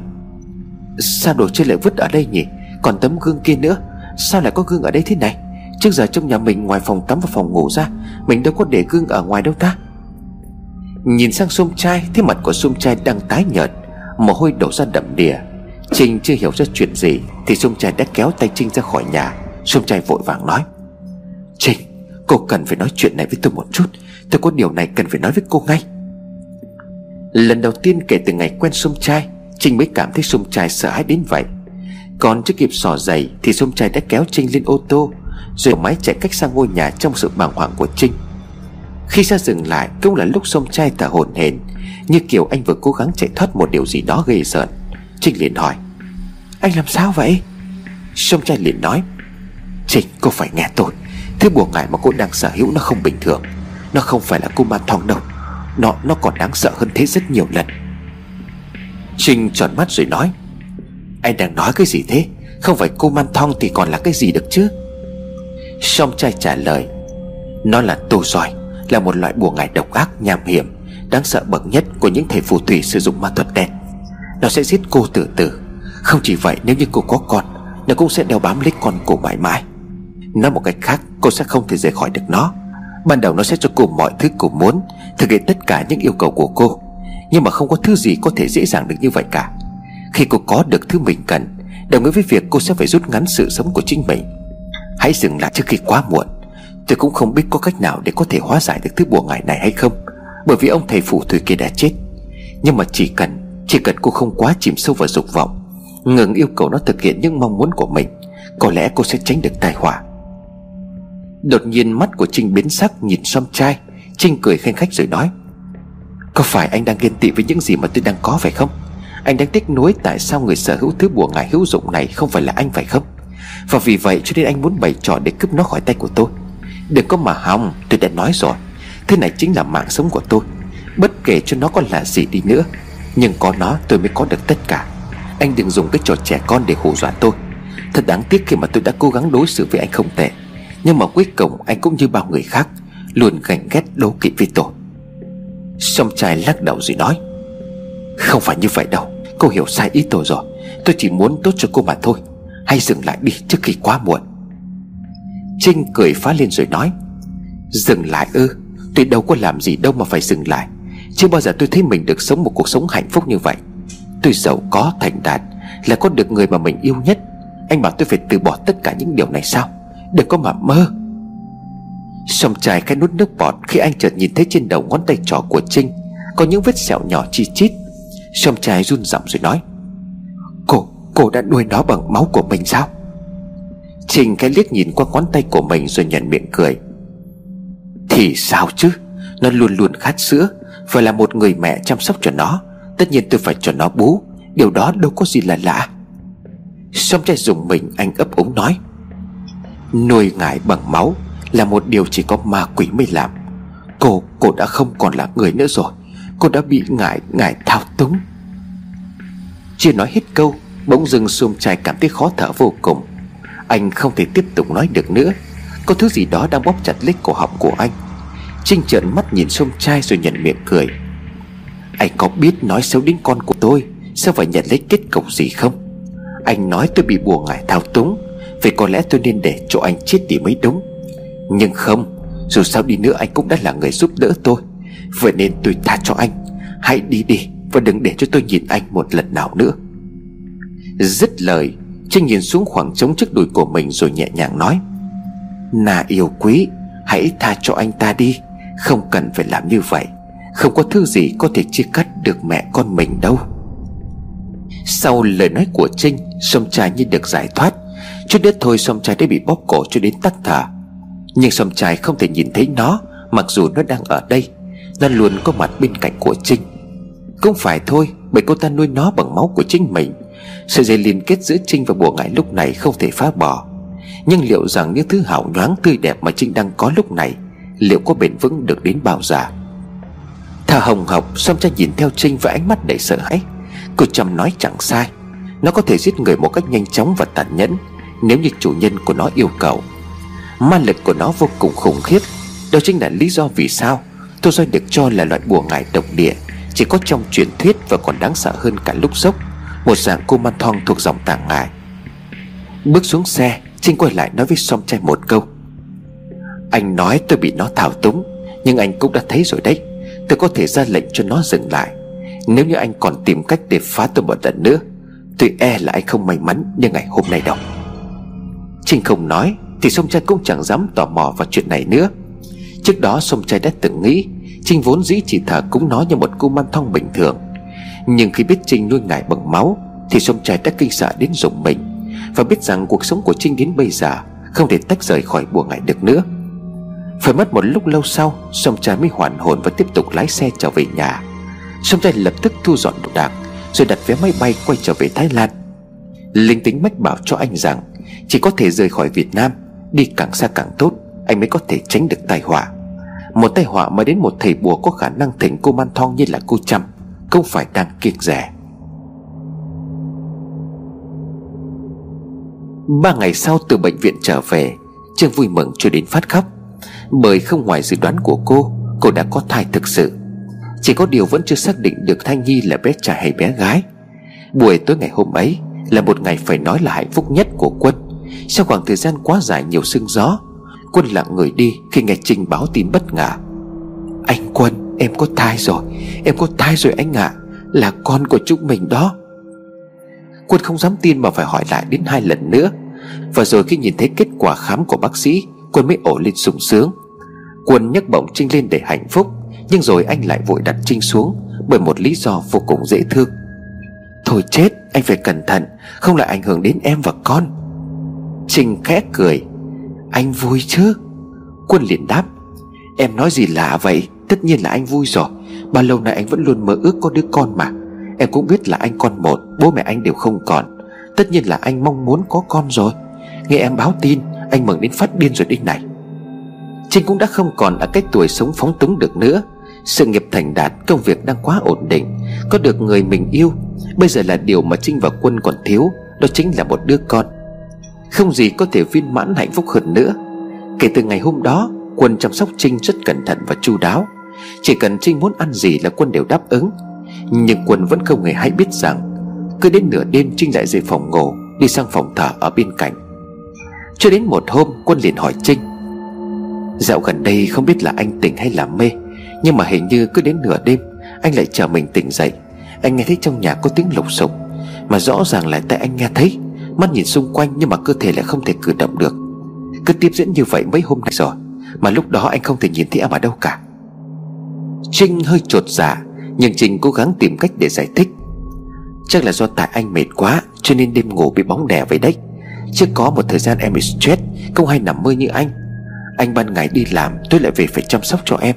"Sao đồ chơi lại vứt ở đây nhỉ? Còn tấm gương kia nữa, sao lại có gương ở đây thế này? Trước giờ trong nhà mình ngoài phòng tắm và phòng ngủ ra, mình đâu có để gương ở ngoài đâu ta." Nhìn sang Som Trai, thấy mặt của Som Trai đang tái nhợt, mồ hôi đổ ra đầm đìa. Trinh chưa hiểu ra chuyện gì thì Som Trai đã kéo tay Trinh ra khỏi nhà. Som Trai vội vàng nói: "Trinh, cô cần phải nói chuyện này với tôi một chút. Tôi có điều này cần phải nói với cô ngay." Lần đầu tiên kể từ ngày quen Som Trai, Trinh mới cảm thấy Som Trai sợ hãi đến vậy. Còn chưa kịp xỏ giày thì Som Trai đã kéo Trinh lên ô tô rồi máy chạy cách sang ngôi nhà trong sự bàng hoàng của Trinh. Khi xe dừng lại cũng là lúc Som Trai thở hổn hển, như kiểu anh vừa cố gắng chạy thoát một điều gì đó ghê rợn. Trinh liền hỏi: "Anh làm sao vậy?" Som Trai liền nói: "Trinh, cô phải nghe tôi. Thứ bùa ngải mà cô đang sở hữu nó không bình thường. Nó không phải là Kuman Thong đâu. Nó còn đáng sợ hơn thế rất nhiều lần." Trinh tròn mắt rồi nói: "Anh đang nói cái gì thế? Không phải Kuman Thong thì còn là cái gì được chứ?" Som Trai trả lời: "Nó là tu soi, là một loại bùa ngải độc ác, nham hiểm, đáng sợ bậc nhất của những thầy phù thủy sử dụng ma thuật đen. Nó sẽ giết cô từ từ. Không chỉ vậy, nếu như cô có con, nó cũng sẽ đeo bám lấy con cô mãi mãi. Nói một cách khác, cô sẽ không thể rời khỏi được nó. Ban đầu nó sẽ cho cô mọi thứ cô muốn, thực hiện tất cả những yêu cầu của cô, nhưng mà không có thứ gì có thể dễ dàng được như vậy cả. Khi cô có được thứ mình cần, đồng nghĩa với việc cô sẽ phải rút ngắn sự sống của chính mình. Hãy dừng lại trước khi quá muộn. Tôi cũng không biết có cách nào để có thể hóa giải được thứ bùa ngải này hay không, bởi vì ông thầy phù thủy kia đã chết. Nhưng mà chỉ cần cô không quá chìm sâu vào dục vọng, ngừng yêu cầu nó thực hiện những mong muốn của mình, có lẽ cô sẽ tránh được tai họa." Đột nhiên mắt của Trinh biến sắc, nhìn Som Trai. Trinh cười khanh khách rồi nói: "Có phải anh đang ghen tị với những gì mà tôi đang có phải không? Anh đang tiếc nuối tại sao người sở hữu thứ bùa ngải hữu dụng này không phải là anh phải không? Và vì vậy cho nên anh muốn bày trò để cướp nó khỏi tay của tôi. Đừng có mà hòng, tôi đã nói rồi, thế này chính là mạng sống của tôi. Bất kể cho nó có là gì đi nữa, nhưng có nó tôi mới có được tất cả. Anh đừng dùng cái trò trẻ con để hù dọa tôi. Thật đáng tiếc khi mà tôi đã cố gắng đối xử với anh không tệ, nhưng mà cuối cùng anh cũng như bao người khác, luôn ganh ghét đố kỵ với tôi." Som Trai lắc đầu rồi nói: "Không phải như vậy đâu. Cô hiểu sai ý tôi rồi. Tôi chỉ muốn tốt cho cô mà thôi. Hãy dừng lại đi trước khi quá muộn." Trinh cười phá lên rồi nói: "Dừng lại ư? Tôi đâu có làm gì đâu mà phải dừng lại. Chưa bao giờ tôi thấy mình được sống một cuộc sống hạnh phúc như vậy. Tôi giàu có, thành đạt, là có được người mà mình yêu nhất. Anh bảo tôi phải từ bỏ tất cả những điều này sao? Đừng có mà mơ." Som Trai khẽ nuốt nước bọt khi anh chợt nhìn thấy trên đầu ngón tay trỏ của Trinh có những vết sẹo nhỏ chi chít. Som Trai run rẩy rồi nói: Cô đã nuôi nó bằng máu của mình sao?" Trinh khẽ liếc nhìn qua ngón tay của mình rồi nhếch miệng cười: "Thì sao chứ, nó luôn luôn khát sữa, phải là một người mẹ chăm sóc cho nó. Tất nhiên tôi phải cho nó bú, điều đó đâu có gì là lạ." Som Trai rùng mình, anh ấp úng nói: "Nuôi ngải bằng máu là một điều chỉ có ma quỷ mới làm. Cô đã không còn là người nữa rồi. Cô đã bị ngải thao túng." Chưa nói hết câu, bỗng dưng Som Trai cảm thấy khó thở vô cùng. Anh không thể tiếp tục nói được nữa. Có thứ gì đó đang bóp chặt lấy cổ họng của anh. Trinh trợn mắt nhìn Som Trai rồi nhếch miệng cười: "Anh có biết nói xấu đến con của tôi sao phải nhận lấy kết cục gì không? Anh nói tôi bị bùa ngải thao túng, vậy có lẽ tôi nên để cho anh chết đi mới đúng. Nhưng không, dù sao đi nữa anh cũng đã là người giúp đỡ tôi, vậy nên tôi tha cho anh. Hãy đi đi, và đừng để cho tôi nhìn anh một lần nào nữa." Dứt lời, Trinh nhìn xuống khoảng trống trước đùi của mình rồi nhẹ nhàng nói: "Nà yêu quý, hãy tha cho anh ta đi. Không cần phải làm như vậy. Không có thứ gì có thể chia cắt được mẹ con mình đâu." Sau lời nói của Trinh, Som Trai như được giải thoát. Chút nữa thôi Som Trai đã bị bóp cổ cho đến tắt thở. Nhưng Som Trai không thể nhìn thấy nó, mặc dù nó đang ở đây. Nó luôn có mặt bên cạnh của Trinh. Cũng phải thôi, bởi cô ta nuôi nó bằng máu của chính mình. Sợi dây liên kết giữa Trinh và bùa ngải lúc này không thể phá bỏ. Nhưng liệu rằng những thứ hào nhoáng tươi đẹp mà Trinh đang có lúc này, liệu có bền vững được đến bao giờ? Thở hồng hộc, Som Trai nhìn theo Trinh với ánh mắt đầy sợ hãi. Cô chăm nói chẳng sai. Nó có thể giết người một cách nhanh chóng và tàn nhẫn nếu như chủ nhân của nó yêu cầu. Ma lực của nó vô cùng khủng khiếp. Đó chính là lý do vì sao tu soi được cho là loại bùa ngải độc địa chỉ có trong truyền thuyết, và còn đáng sợ hơn cả lúc dốc, một dạng Kuman Thong thuộc dòng tàng ngải. Bước xuống xe, Trinh quay lại nói với Som Trai một câu. Anh nói tôi bị nó thao túng, nhưng anh cũng đã thấy rồi đấy. Tôi có thể ra lệnh cho nó dừng lại. Nếu như anh còn tìm cách để phá tôi một lần nữa, tôi e là anh không may mắn như ngày hôm nay đâu. Trinh không nói thì Som Trai cũng chẳng dám tò mò vào chuyện này nữa. Trước đó Som Trai đã từng nghĩ Trinh vốn dĩ chỉ thờ cúng nó như một Kuman Thong bình thường, nhưng khi biết Trinh nuôi ngải bằng máu thì Som Trai đã kinh sợ đến rùng mình, và biết rằng cuộc sống của Trinh đến bây giờ không thể tách rời khỏi bùa ngải được nữa. Phải mất một lúc lâu sau, Som Trai mới hoàn hồn và tiếp tục lái xe trở về nhà. Som Trai lập tức thu dọn đồ đạc rồi đặt vé máy bay quay trở về Thái Lan. Linh tính mách bảo cho anh rằng chỉ có thể rời khỏi Việt Nam, đi càng xa càng tốt, anh mới có thể tránh được tai họa. Một tai họa mà đến một thầy bùa có khả năng thỉnh Kuman Thong như là cô Trâm không phải đang kiêng dè. 3 ngày sau từ bệnh viện trở về, Trương vui mừng cho đến phát khóc, bởi không ngoài dự đoán của cô đã có thai thực sự. Chỉ có điều vẫn chưa xác định được thai nhi là bé trai hay bé gái. Buổi tối ngày hôm ấy là một ngày phải nói là hạnh phúc nhất của Quân. Sau khoảng thời gian quá dài nhiều sương gió, Quân lặng người đi khi nghe Trinh báo tin bất ngờ. Anh Quân, em có thai rồi. Em có thai rồi anh ạ. Là con của chúng mình đó. Quân không dám tin mà phải hỏi lại đến 2 lần nữa. Và rồi khi nhìn thấy kết quả khám của bác sĩ, Quân mới ổ lên sung sướng. Quân nhấc bổng Trinh lên để hạnh phúc, nhưng rồi anh lại vội đặt Trinh xuống bởi một lý do vô cùng dễ thương. Thôi chết, anh phải cẩn thận, không lại ảnh hưởng đến em và con. Trinh khẽ cười. Anh vui chứ? Quân liền đáp. Em nói gì lạ vậy, tất nhiên là anh vui rồi. Bao lâu nay anh vẫn luôn mơ ước có đứa con mà. Em cũng biết là anh con một, bố mẹ anh đều không còn. Tất nhiên là anh mong muốn có con rồi. Nghe em báo tin, anh mừng đến phát điên rồi đích này. Trinh cũng đã không còn ở cái tuổi sống phóng túng được nữa. Sự nghiệp thành đạt, công việc đang quá ổn định, có được người mình yêu. Bây giờ là điều mà Trinh và Quân còn thiếu, đó chính là một đứa con. Không gì có thể viên mãn hạnh phúc hơn nữa. Kể từ ngày hôm đó, Quân chăm sóc Trinh rất cẩn thận và chu đáo. Chỉ cần Trinh muốn ăn gì là Quân đều đáp ứng. Nhưng Quân vẫn không hề hay biết rằng cứ đến nửa đêm Trinh lại rời phòng ngủ, đi sang phòng thờ ở bên cạnh. Cho đến một hôm, Quân liền hỏi Trinh. Dạo gần đây không biết là anh tỉnh hay là mê, nhưng mà hình như cứ đến nửa đêm anh lại chờ mình tỉnh dậy. Anh nghe thấy trong nhà có tiếng lục sục, mà rõ ràng là tại anh nghe thấy. Mắt nhìn xung quanh nhưng mà cơ thể lại không thể cử động được. Cứ tiếp diễn như vậy mấy hôm nay rồi, mà lúc đó anh không thể nhìn thấy em ở đâu cả. Trinh hơi chột dạ, nhưng Trinh cố gắng tìm cách để giải thích. Chắc là do tại anh mệt quá cho nên đêm ngủ bị bóng đè vậy đấy. Chứ có một thời gian em bị stress, không hay nằm mơ như anh. Anh ban ngày đi làm, tôi lại về phải chăm sóc cho em.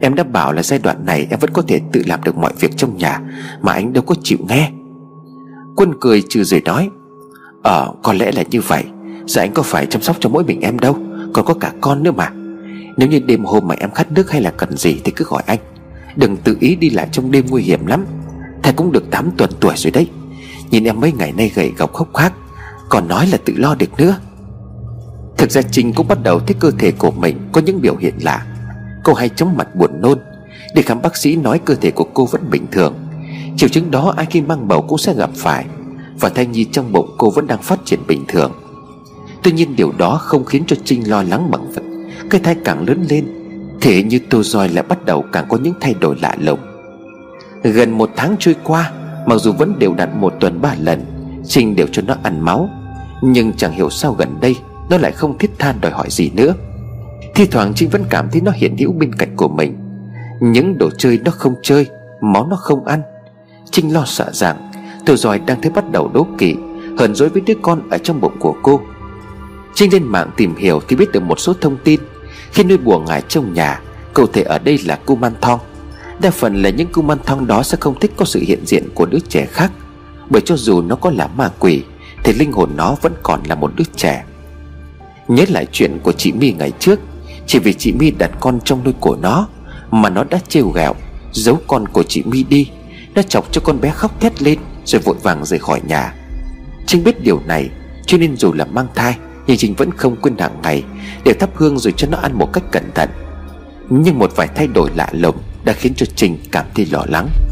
Em đã bảo là giai đoạn này em vẫn có thể tự làm được mọi việc trong nhà, mà anh đâu có chịu nghe. Quân cười trừ rồi nói. Có lẽ là như vậy. Giờ anh có phải chăm sóc cho mỗi mình em đâu, còn có cả con nữa mà. Nếu như đêm hôm mà em khát nước hay là cần gì thì cứ gọi anh. Đừng tự ý đi lại trong đêm, nguy hiểm lắm. Thầy cũng được 8 tuần tuổi rồi đấy. Nhìn em mấy ngày nay gầy gọc khóc khát, còn nói là tự lo được nữa. Thực ra Trinh cũng bắt đầu thấy cơ thể của mình có những biểu hiện lạ. Cô hay chóng mặt, buồn nôn. Để khám bác sĩ nói cơ thể của cô vẫn bình thường. Triệu chứng đó ai khi mang bầu cũng sẽ gặp phải, và thai nhi trong bụng cô vẫn đang phát triển bình thường. Tuy nhiên điều đó không khiến cho Trinh lo lắng bằng vật. Cái thai càng lớn lên, thế như tu soi lại bắt đầu càng có những thay đổi lạ lùng. Gần 1 tháng trôi qua, mặc dù vẫn đều đặn 1 tuần 3 lần Trinh đều cho nó ăn máu, nhưng chẳng hiểu sao gần đây nó lại không thiết tha đòi hỏi gì nữa. Thi thoảng Trinh vẫn cảm thấy nó hiện hữu bên cạnh của mình. Những đồ chơi nó không chơi, máu nó không ăn. Trinh lo sợ rằng tu soi đang thấy bắt đầu đố kỵ, hờn dỗi với đứa con ở trong bụng của cô. Trinh lên mạng tìm hiểu thì biết được một số thông tin. Khi nuôi bùa ngải trong nhà, cụ thể ở đây là Kuman Thong. Đa phần là những Kuman Thong đó sẽ không thích có sự hiện diện của đứa trẻ khác, bởi cho dù nó có là ma quỷ thì linh hồn nó vẫn còn là một đứa trẻ. Nhớ lại chuyện của chị My ngày trước, chỉ vì chị My đặt con trong nuôi của nó mà nó đã trêu ghẹo, giấu con của chị My đi. Nó chọc cho con bé khóc thét lên rồi vội vàng rời khỏi nhà, Trinh biết điều này, cho nên dù là mang thai nhưng Trinh vẫn không quên hàng ngày để thắp hương rồi cho nó ăn một cách cẩn thận. Nhưng một vài thay đổi lạ lùng đã khiến cho Trinh cảm thấy lo lắng.